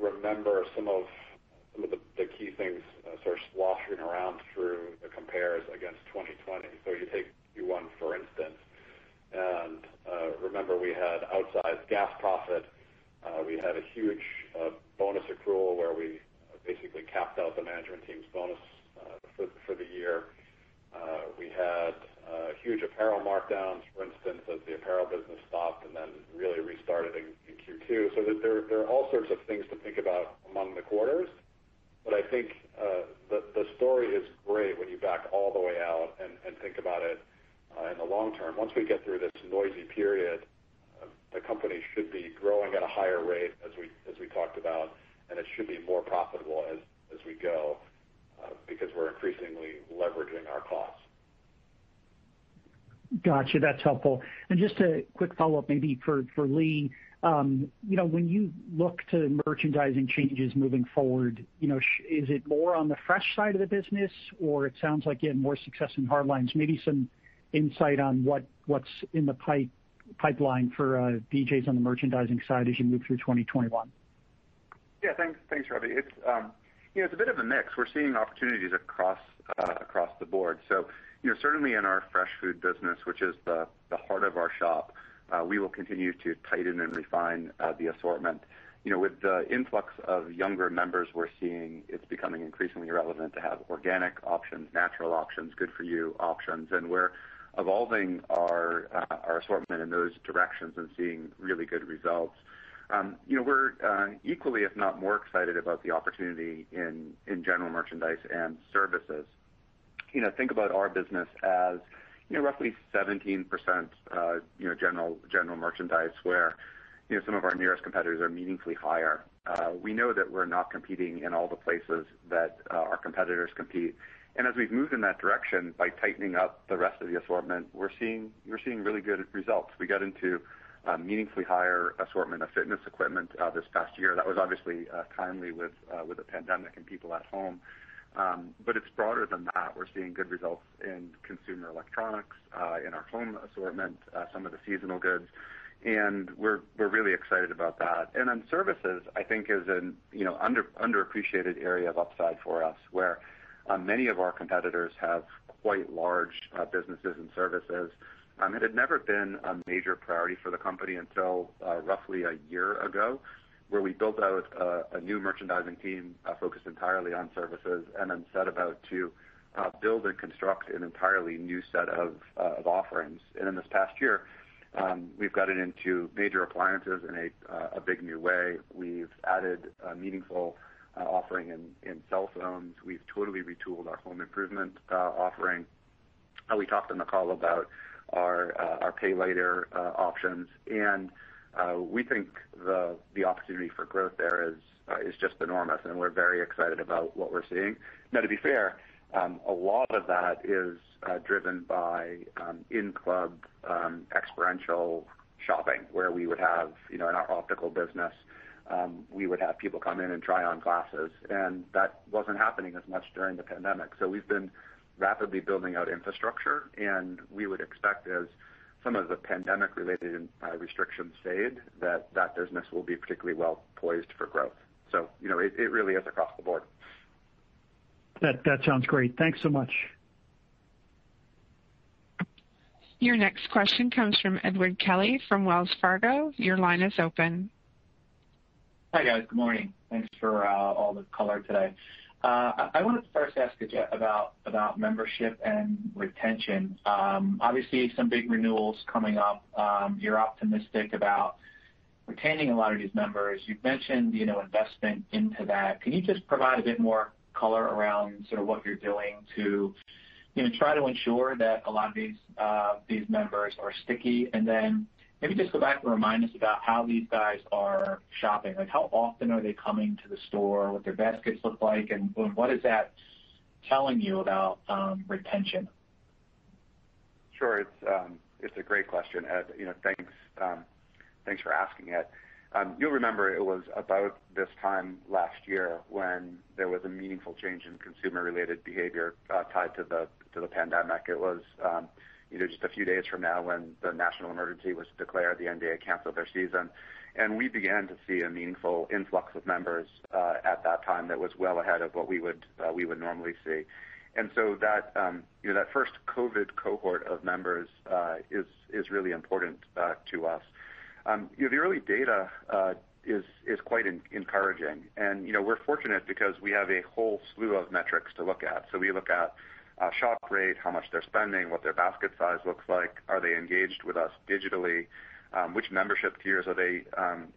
remember some of the key things sort of sloshing around through the compares against 2020. So you take Q1, for instance, and remember we had outsized gas profit. We had a huge bonus accrual where we basically capped out the management team's bonus for the year. We had huge apparel markdowns, for instance, as the apparel business stopped and then really restarted in Q2. So that there are all sorts of things to think about among the quarters. But I think the story is great when you back all the way out and think about it in the long term. Once we get through this noisy period, the company should be growing at a higher rate, as we talked about, and it should be more profitable as we go because we're increasingly leveraging our costs. Gotcha, that's helpful. And just a quick follow-up maybe for Lee. When you look to merchandising changes moving forward, is it more on the fresh side of the business, or it sounds like you had more success in hard lines? Maybe some insight on what's in the pipeline for BJ's on the merchandising side as you move through 2021. Yeah, thanks, Robbie. It's it's a bit of a mix. We're seeing opportunities across the board. So certainly in our fresh food business, which is the heart of our shop. We will continue to tighten and refine the assortment. With the influx of younger members we're seeing, it's becoming increasingly relevant to have organic options, natural options, good-for-you options, and we're evolving our assortment in those directions and seeing really good results. We're equally, if not more, excited about the opportunity in general merchandise and services. Think about our business as roughly 17% general merchandise, where some of our nearest competitors are meaningfully higher. We know that we're not competing in all the places that our competitors compete, and as we've moved in that direction by tightening up the rest of the assortment, we're seeing really good results. We got into a meaningfully higher assortment of fitness equipment this past year. That was obviously timely with the pandemic and people at home. But it's broader than that. We're seeing good results in consumer electronics, in our home assortment, some of the seasonal goods, and we're really excited about that. And then services, I think, is an underappreciated area of upside for us, where many of our competitors have quite large businesses and services. It had never been a major priority for the company until roughly a year ago. where we built out a new merchandising team focused entirely on services, and then set about to build and construct an entirely new set of offerings. And in this past year, we've gotten into major appliances in a big new way. We've added a meaningful offering in cell phones. We've totally retooled our home improvement offering. We talked on the call about our pay later options, and we think the opportunity for growth there is just enormous, and we're very excited about what we're seeing. Now, to be fair, a lot of that is driven by in-club experiential shopping, where we would have, in our optical business, we would have people come in and try on glasses, and that wasn't happening as much during the pandemic. So we've been rapidly building out infrastructure, and we would expect as some of the pandemic-related restrictions fade, that business will be particularly well poised for growth. So, it really is across the board. That sounds great. Thanks so much. Your next question comes from Edward Kelly from Wells Fargo. Your line is open. Hi, guys. Good morning. Thanks for all the color today. I wanted to first ask you about membership and retention. Obviously, some big renewals coming up. You're optimistic about retaining a lot of these members. You've mentioned, investment into that. Can you just provide a bit more color around sort of what you're doing to, try to ensure that a lot of these members are sticky? And then maybe just go back and remind us about how these guys are shopping. Like, how often are they coming to the store, what their baskets look like, and what is that telling you about retention? Sure. It's a great question, Ed. Thanks for asking it. You'll remember it was about this time last year when there was a meaningful change in consumer-related behavior tied to the pandemic. It was just a few days from now when the national emergency was declared, the NBA canceled their season. And we began to see a meaningful influx of members at that time that was well ahead of what we would normally see. And so that that first COVID cohort of members is really important to us. The early data is quite encouraging, and we're fortunate because we have a whole slew of metrics to look at. So we look at shop rate, how much they're spending, what their basket size looks like, are they engaged with us digitally, which membership tiers are they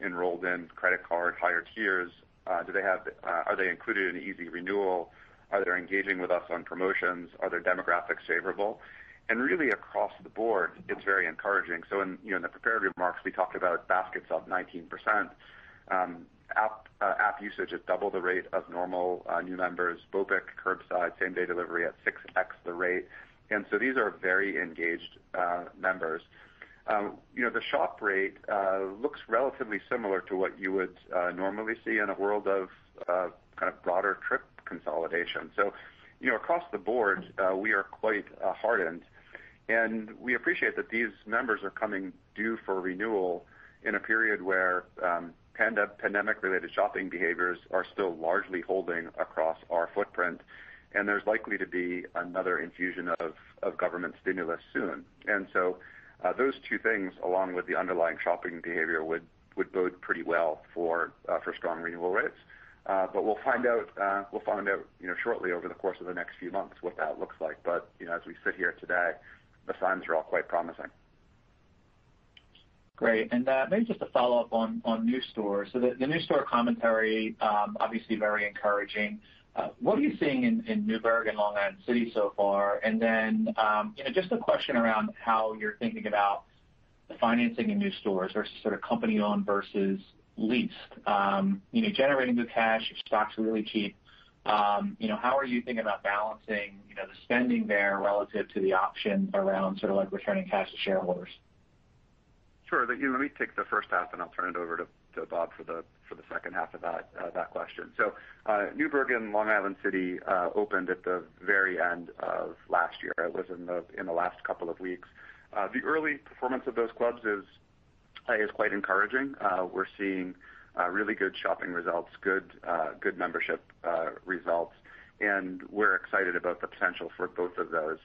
enrolled in, credit card, higher tiers, are they included in easy renewal, are they engaging with us on promotions, are their demographics favorable? And really across the board, it's very encouraging. So in the prepared remarks, we talked about baskets up 19%. App usage at double the rate of normal new members. BOPIC, curbside, same-day delivery at 6x the rate. And so these are very engaged members. The shop rate looks relatively similar to what you would normally see in a world of kind of broader trip consolidation. So, across the board, we are quite hardened. And we appreciate that these members are coming due for renewal in a period where pandemic-related shopping behaviors are still largely holding across our footprint, and there's likely to be another infusion of government stimulus soon. And so those two things, along with the underlying shopping behavior, would bode pretty well for strong renewal rates. But we'll find out shortly over the course of the next few months what that looks like. But as we sit here today, the signs are all quite promising. Great. And maybe just a follow-up on new stores. So the new store commentary, obviously very encouraging. What are you seeing in Newburgh and Long Island City so far? And then just a question around how you're thinking about the financing in new stores versus sort of company-owned versus leased. Generating good cash, your stock's really cheap. How are you thinking about balancing the spending there relative to the option around sort of like returning cash to shareholders? Sure. Let me take the first half, and I'll turn it over to Bob for the second half of that question. So, Newburgh and Long Island City opened at the very end of last year. It was in the last couple of weeks. The early performance of those clubs is quite encouraging. We're seeing really good shopping results, good membership results, and we're excited about the potential for both of those.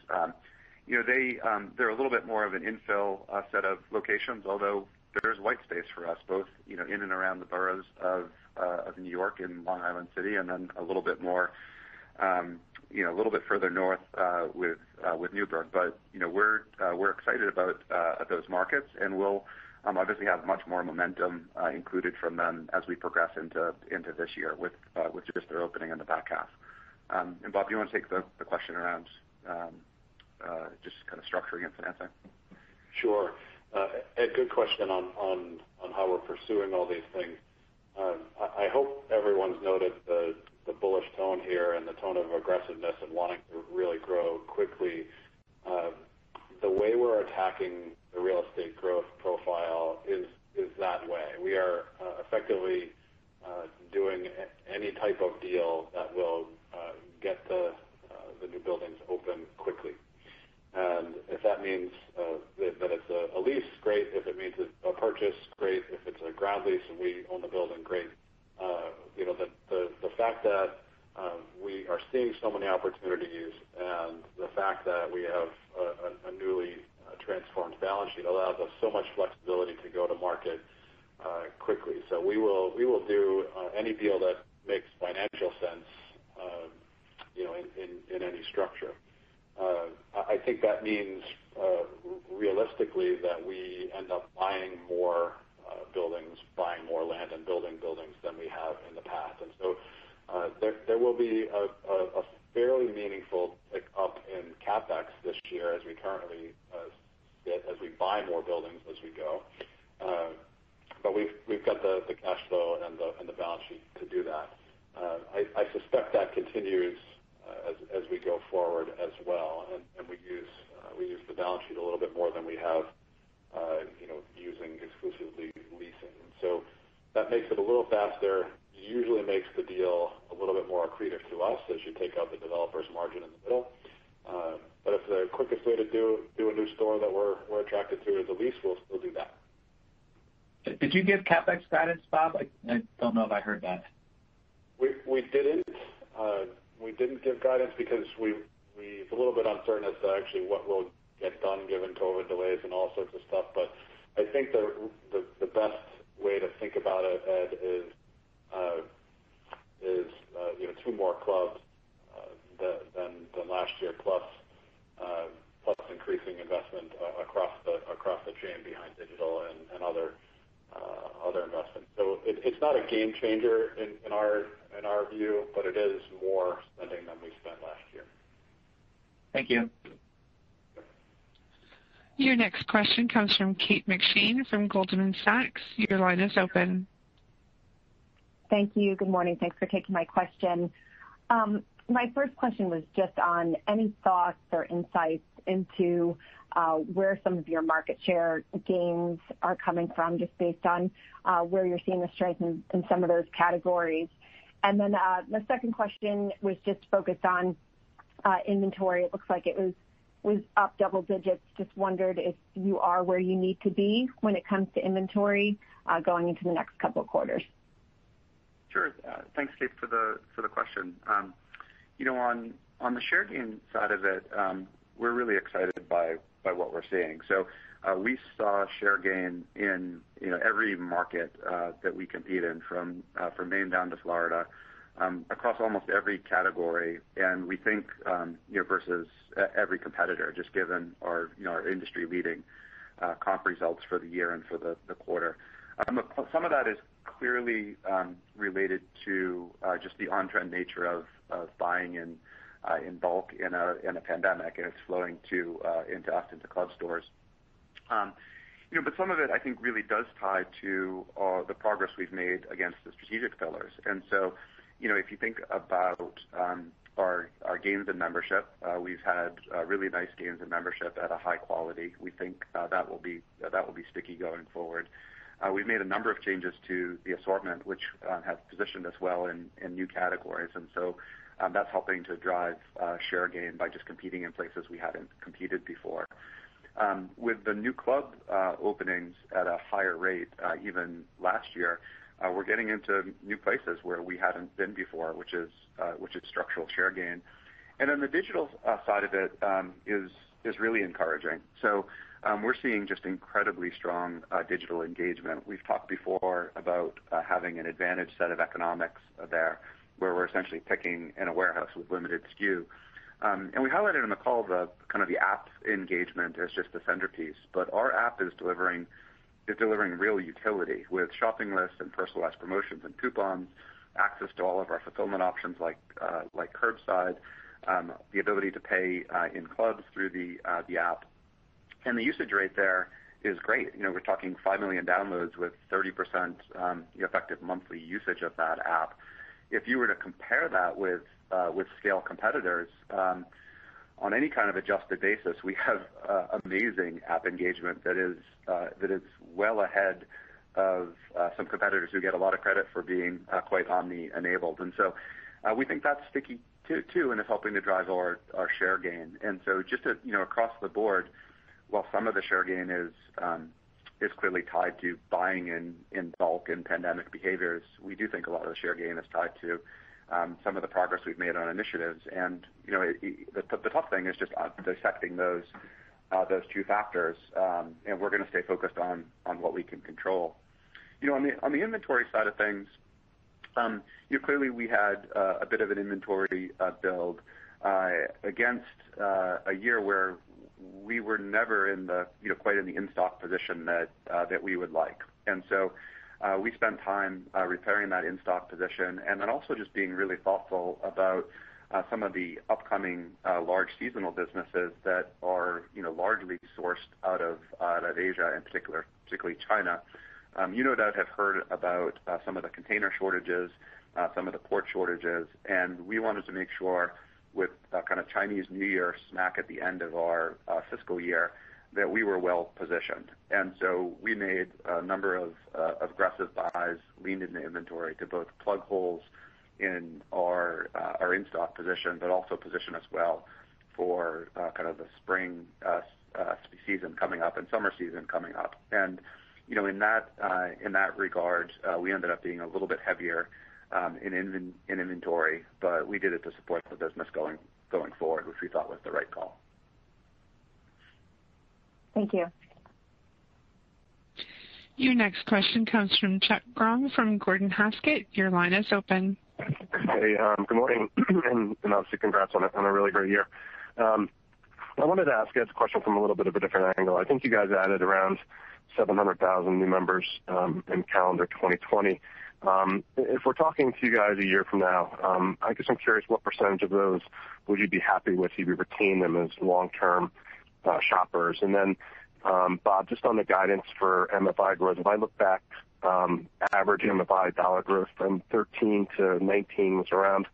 They're a little bit more of an infill set of locations, although there's white space for us, both in and around the boroughs of New York and Long Island City, and then a little bit more, a little bit further north with Newburgh. But we're excited about those markets, and we'll obviously have much more momentum included from them as we progress into this year with just their opening in the back half. And Bob, you want to take the question around just kind of structuring and financing? Sure. Ed, good question on how we're pursuing all these things. I hope everyone's noted the bullish tone here and the tone of aggressiveness and wanting to really grow quickly. The way we're attacking the real estate growth profile is that way. We are effectively doing any type of deal that will get the new buildings open quickly. And if that means that it's a lease, great. If it means a purchase, great. If it's a ground lease and we own the building, great. The fact that we are seeing so many opportunities and the fact that we have a newly transformed balance sheet allows us so much flexibility to go to market quickly. So we will do any deal that makes financial sense, in any structure. I think that means realistically that we end up buying more buildings, buying more land, and building buildings than we have in the past. And so there will be a fairly meaningful pick up in CapEx this year as we currently sit, as we buy more buildings as we go. But we've got the cash flow and the balance sheet to do that. I suspect that continues as we go forward as well, and we use the balance sheet a little bit more than we have, using exclusively leasing. And so that makes it a little faster. Usually makes the deal a little bit more accretive to us as you take out the developer's margin in the middle. But if the quickest way to do a new store that we're attracted to is a lease, we'll still do that. Did you give CapEx guidance, Bob? I don't know if I heard that. We didn't. We didn't give guidance because we it's a little bit uncertain as to actually what will get done given COVID delays and all sorts of stuff. But I think the best way to think about it, Ed, is 2 more clubs than last year, plus increasing investment across the chain behind digital and other investments. So it's not a game changer in our view, but it is more spending than we spent last year. Thank you. Your next question comes from Kate McShane from Goldman Sachs. Your line is open. Thank you. Good morning. Thanks for taking my question. My first question was just on any thoughts or insights into where some of your market share gains are coming from, just based on where you're seeing the strength in some of those categories. And then the second question was just focused on inventory. It looks like it was up double digits. Just wondered if you are where you need to be when it comes to inventory going into the next couple of quarters. Sure. Thanks, Kate, for the question. On the share gain side of it, we're really excited by what we're seeing. So we saw share gain in every market that we compete in, from Maine down to Florida, across almost every category, and we think versus every competitor, just given our our industry leading comp results for the year and for the quarter. Some of that is clearly related to just the on-trend nature of buying in bulk in a pandemic, and it's flowing to into club stores. But some of it I think really does tie to the progress we've made against the strategic pillars. And so, if you think about our gains in membership, we've had really nice gains in membership at a high quality. We think that will be sticky going forward. We've made a number of changes to the assortment, which have positioned us well in new categories, and so that's helping to drive share gain by just competing in places we hadn't competed before. With the new club openings at a higher rate, even last year, we're getting into new places where we hadn't been before, which is structural share gain. And then the digital side of it is really encouraging. So we're seeing just incredibly strong digital engagement. We've talked before about having an advantage set of economics there, where we're essentially picking in a warehouse with limited SKU. And we highlighted in the call the kind of the app engagement as just the centerpiece, but our app is delivering real utility with shopping lists and personalized promotions and coupons, access to all of our fulfillment options like curbside, the ability to pay in clubs through the app, and the usage rate there is great. You know, we're talking 5 million downloads with 30% effective monthly usage of that app. If you were to compare that with scale competitors, on any kind of adjusted basis, we have amazing app engagement that is well ahead of some competitors who get a lot of credit for being quite omni-enabled. And so we think that's sticky too, and it's helping to drive our share gain. And so just to, across the board, while some of the share gain is clearly tied to buying in bulk and pandemic behaviors, we do think a lot of the share gain is tied to some of the progress we've made on initiatives. And, the tough thing is just dissecting those two factors, and we're going to stay focused on what we can control. On the inventory side of things, clearly we had a bit of an inventory build against a year where we were never in the quite in the in-stock position that we would like, and so we spent time repairing that in-stock position, and then also just being really thoughtful about some of the upcoming large seasonal businesses that are largely sourced out of Asia, in particularly China. You no doubt have heard about some of the container shortages, some of the port shortages, and we wanted to make sure with kind of Chinese New Year smack at the end of our fiscal year that we were well positioned. And so we made a number of aggressive buys, leaned into inventory to both plug holes in our in-stock position, but also position us well for kind of the spring season coming up and summer season coming up. And in that regard, we ended up being a little bit heavier in inventory, but we did it to support the business going forward, which we thought was the right call. Thank you. Your next question comes from Chuck Grom from Gordon Haskett. Your line is open. Hey, good morning, and obviously congrats on a really great year. I wanted to ask you a question from a little bit of a different angle. I think you guys added around 700,000 new members in calendar 2020. If we're talking to you guys a year from now, I guess I'm curious what percentage of those would you be happy with if you retain them as long-term shoppers? And then, Bob, just on the guidance for MFI growth, if I look back, average MFI dollar growth from 13 to 19 was around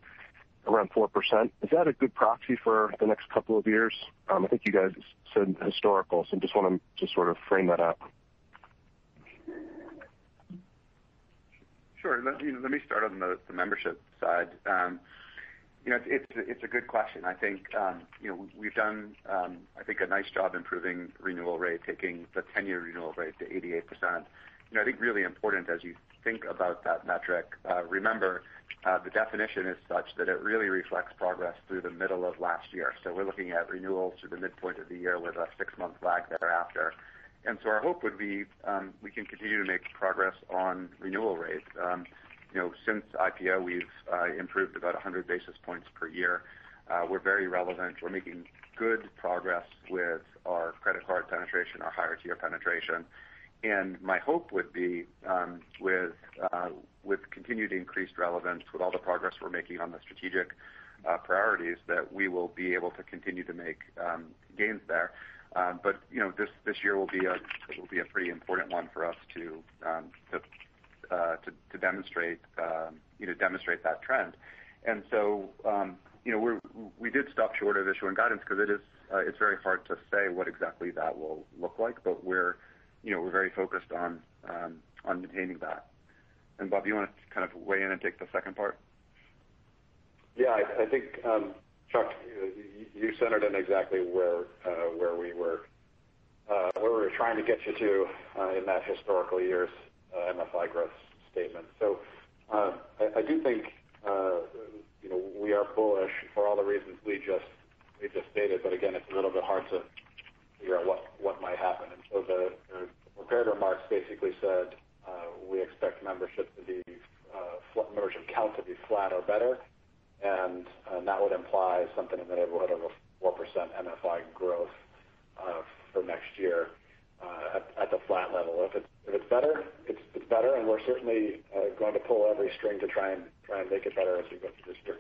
4%. Is that a good proxy for the next couple of years? I think you guys said historical, so I just want to just sort of frame that up. Sure. Let me start on the membership side. It's a good question. I think we've done I think a nice job improving renewal rate, taking the 10-year renewal rate to 88%. I think really important as you think about that metric, remember the definition is such that it really reflects progress through the middle of last year. So we're looking at renewals through the midpoint of the year with a 6-month lag thereafter. And so our hope would be we can continue to make progress on renewal rates. Since IPO, we've improved about 100 basis points per year. We're very relevant. We're making good progress with our credit card penetration, our higher tier penetration. And my hope would be with continued increased relevance, with all the progress we're making on the strategic priorities, that we will be able to continue to make gains there. But this year will be a pretty important one for us to demonstrate demonstrate that trend. And so we did stop short of issuing guidance because it is it's very hard to say what exactly that will look like, but we're very focused on maintaining that. And Bob, you want to kind of weigh in and take the second part? Yeah, I think Chuck, you centered in exactly where we were trying to get you to in that historical year's MFI growth statement. So I do think we are bullish for all the reasons we just stated. But again, it's a little bit hard to figure out what might happen. merger count to be flat or better, and that would imply something in the neighborhood of a 4% MFI growth for next year at the flat level. If it's better, it's better, and we're certainly going to pull every string to try and make it better as we go through this year.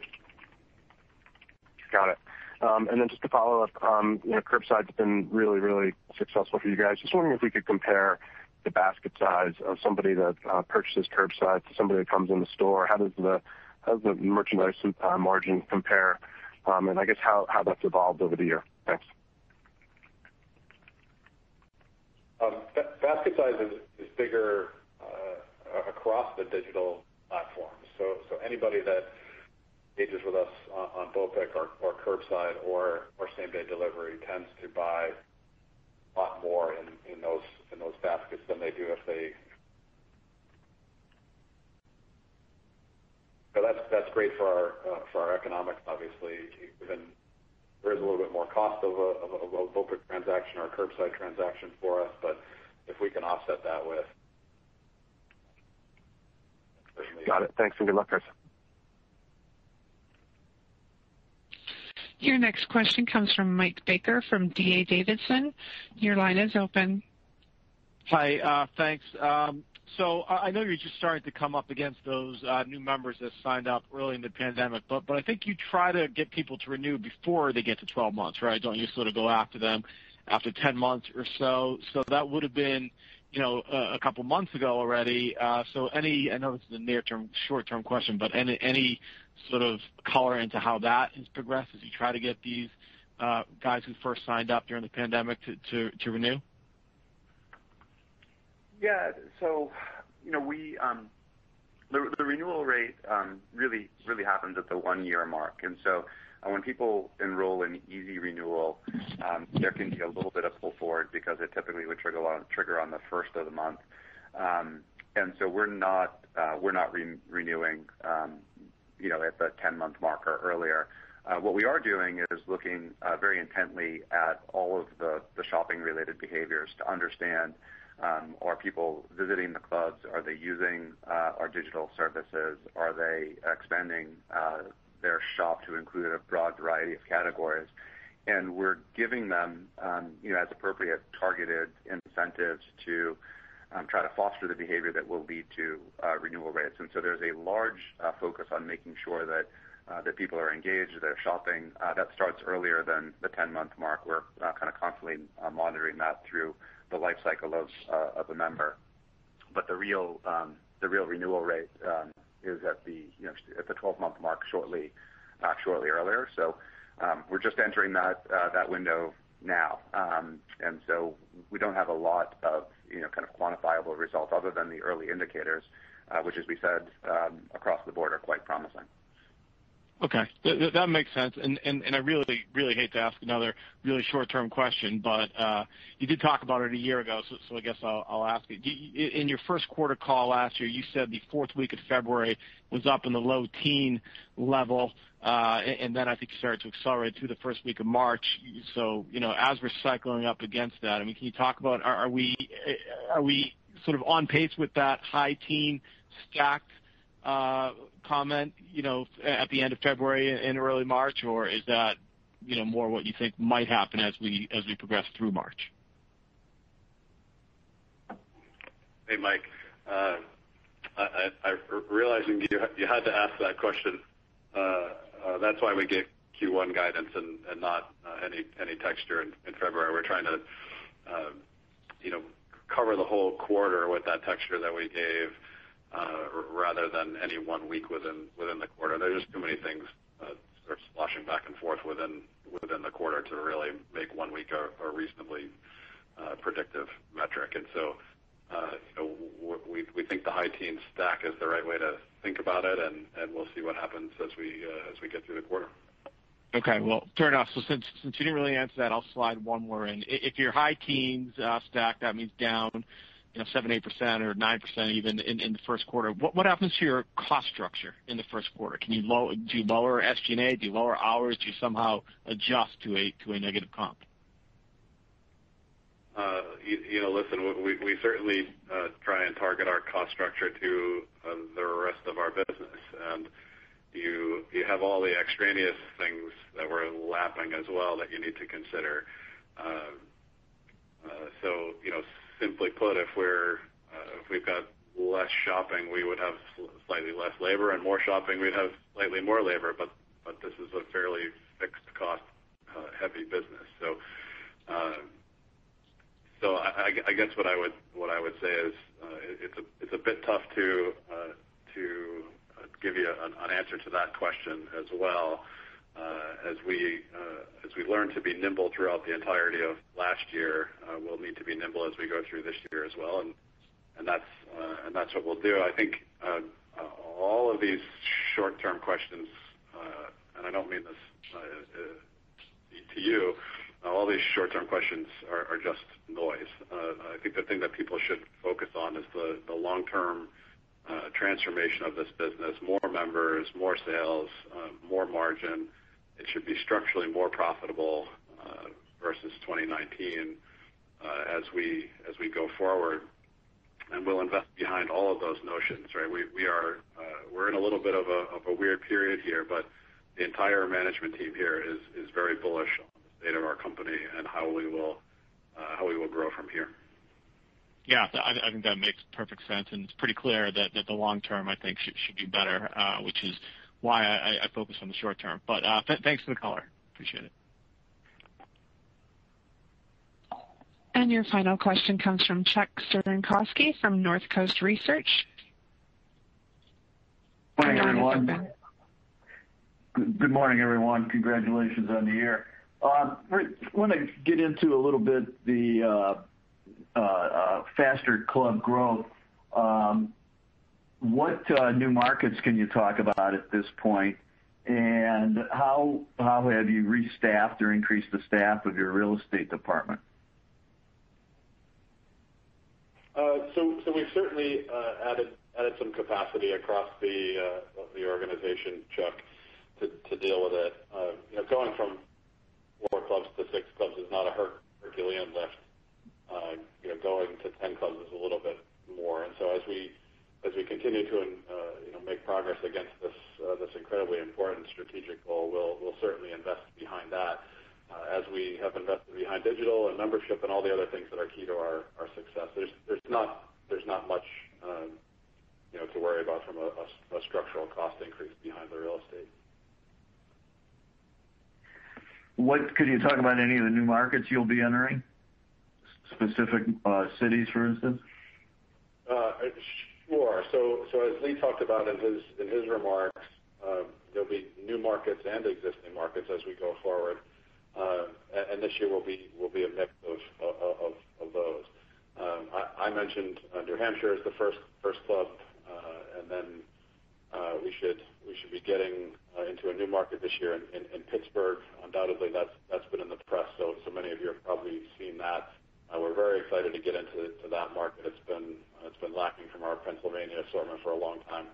Got it. And then just to follow up, curbside's been really, really successful for you guys. Just wondering if we could compare the basket size of somebody that purchases curbside to somebody that comes in the store. How does the merchandise margin compare? And I guess how that's evolved over the year. Thanks. Basket size is bigger across the digital platforms. So anybody that ages with us on BOPIC or curbside or same-day delivery tends to buy a lot more in those baskets than they do if they. So that's great for our economics, obviously. Even there is a little bit more cost of a BOPIC transaction or a curbside transaction for us, but if we can offset that with. Got it. Thanks and good luck, guys. Your next question comes from Mike Baker from DA Davidson. Your line is open. Hi, thanks. So I know you're just starting to come up against those new members that signed up early in the pandemic, but I think you try to get people to renew before they get to 12 months, right? Don't you sort of go after them after 10 months or so? So that would have been, a couple months ago already. I know this is a near-term, short-term question, but any sort of color into how that has progressed as you try to get these guys who first signed up during the pandemic to renew? Yeah. So, we the renewal rate really happens at the one-year mark, and so. When people enroll in easy renewal, there can be a little bit of pull forward because it typically would trigger on the first of the month, and so we're not renewing, at the 10-month mark or earlier. What we are doing is looking very intently at all of the shopping-related behaviors to understand: are people visiting the clubs? Are they using our digital services? Are they expanding their shop to include a broad variety of categories, and we're giving them, as appropriate, targeted incentives to try to foster the behavior that will lead to renewal rates. And so there's a large focus on making sure that people are engaged, they're shopping. That starts earlier than the 10-month mark. We're kind of constantly monitoring that through the life cycle of a member. But the real renewal rate. Is at the at the 12-month mark shortly earlier. So we're just entering that window now, and so we don't have a lot of kind of quantifiable results other than the early indicators, which, as we said, across the board are quite promising. Okay, that makes sense, and I really hate to ask another really short-term question, but you did talk about it a year ago, so I guess I'll ask it. In your first quarter call last year, you said the fourth week of February was up in the low teen level, and then I think you started to accelerate through the first week of March. So as we're cycling up against that, I mean, can you talk about are we sort of on pace with that high teen stacked? Comment, at the end of February and early March, or is that, more what you think might happen as we progress through March? Hey, Mike, I realizing you had to ask that question. That's why we gave Q1 guidance and not any texture in February. We're trying to, cover the whole quarter with that texture that we gave. Rather than any one week within the quarter, there's just too many things sort of sloshing back and forth within the quarter to really make one week a reasonably predictive metric. And so, we think the high teens stack is the right way to think about it, and we'll see what happens as we get through the quarter. Okay, well, fair enough. So since you didn't really answer that, I'll slide one more in. If your high teens stack, that means down. 7-8% or 9% even in the first quarter. What happens to your cost structure in the first quarter? Can you do you lower SG&A? Do you lower hours? Do you somehow adjust to a negative comp? listen, we certainly try and target our cost structure to the rest of our business. And you have all the extraneous things that we're lapping as well that you need to consider. So, simply put, if we've got less shopping, we would have slightly less labor, and more shopping, we'd have slightly more labor. But this is a fairly fixed cost heavy business. So, so I guess what I would say is it's a bit tough to give you an answer to that question as well. As we learn to be nimble throughout the entirety of last year, we'll need to be nimble as we go through this year as well, and that's what we'll do. I think all of these short-term questions, and I don't mean this to you, all these short-term questions are just noise. I think the thing that people should focus on is the long-term transformation of this business: more members, more sales, more margin. It should be structurally more profitable versus 2019 as we go forward, and we'll invest behind all of those notions. Right? We're in a little bit of a weird period here, but the entire management team here is very bullish on the state of our company and how we will grow from here. Yeah, I think that makes perfect sense, and it's pretty clear that the long term I think should be better, which is why I focus on the short term. But thanks for the caller. Appreciate it. And your final question comes from Chuck Cerankosky from North Coast Research. Morning, everyone. Good morning, everyone. Congratulations on the year. I want to get into a little bit the faster club growth. What new markets can you talk about at this point, and how have you restaffed or increased the staff of your real estate department? So we've certainly added some capacity across the organization, Chuck, to deal with it. Going from 4 clubs to 6 clubs is not a Herculean lift. Going to 10 clubs is a little bit more, and so as we continue to make progress against this incredibly important strategic goal, we'll certainly invest behind that, as we have invested behind digital and membership and all the other things that are key to our success. There's not much to worry about from a structural cost increase behind the real estate. What could you talk about any of the new markets you'll be entering? Specific cities, for instance? Sure. So as Lee talked about in his remarks, there'll be new markets and existing markets as we go forward, and this year will be a mix of those. I mentioned New Hampshire as the first club, and then we should be getting into a new market this year in Pittsburgh. Undoubtedly, that's been in the press, so many of you have probably seen that. We're very excited to get into that market. It's been lacking from our Pennsylvania assortment for a long time,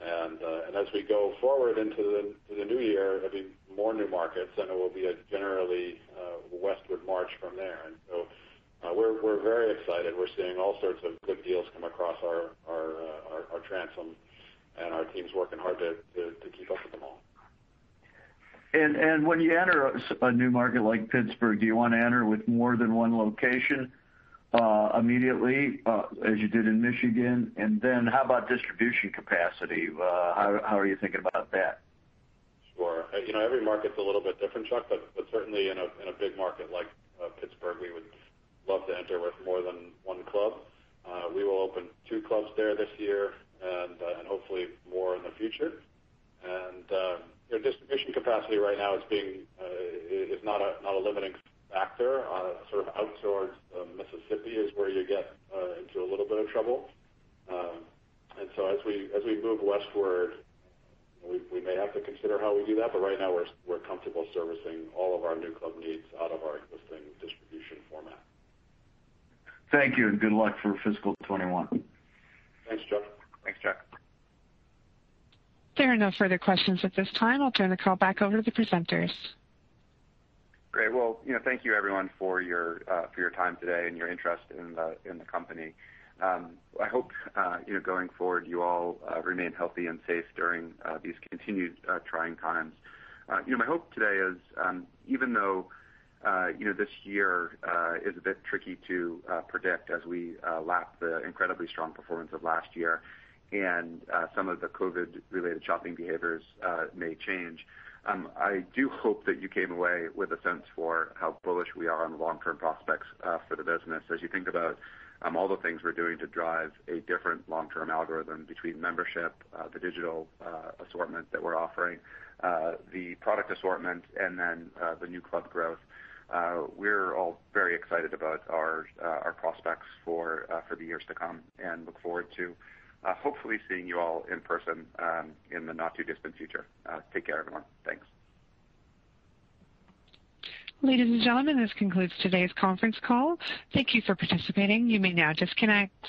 and as we go forward into the new year, there'll be more new markets, and it will be a generally westward march from there. And so we're very excited. We're seeing all sorts of good deals come across our transom, and our team's working hard to keep up with them all. And when you enter a new market like Pittsburgh, do you want to enter with more than one location immediately, as you did in Michigan? And then how about distribution capacity? How are you thinking about that? Sure. Every market's a little bit different, Chuck, but certainly in a big market like Pittsburgh, we would love to enter with more than one club. We will open 2 clubs there this year, and hopefully more in the future. And distribution capacity right now is not a limiting factor. Sort of out towards Mississippi is where you get into a little bit of trouble. And so as we move westward, we may have to consider how we do that. But right now we're comfortable servicing all of our new club needs out of our existing distribution format. Thank you, and good luck for fiscal 21. Thanks, Chuck. Thanks, Chuck. There are no further questions at this time. I'll turn the call back over to the presenters. Great. Well, thank you everyone for your time today and your interest in the company. I hope going forward you all remain healthy and safe during these continued trying times. My hope today is even though this year is a bit tricky to predict as we lap the incredibly strong performance of last year, and some of the COVID-related shopping behaviors may change. I do hope that you came away with a sense for how bullish we are on the long-term prospects for the business as you think about all the things we're doing to drive a different long-term algorithm between membership, the digital assortment that we're offering, the product assortment, and then the new club growth. We're all very excited about our prospects for the years to come and look forward to hopefully seeing you all in person in the not-too-distant future. Take care, everyone. Thanks. Ladies and gentlemen, this concludes today's conference call. Thank you for participating. You may now disconnect.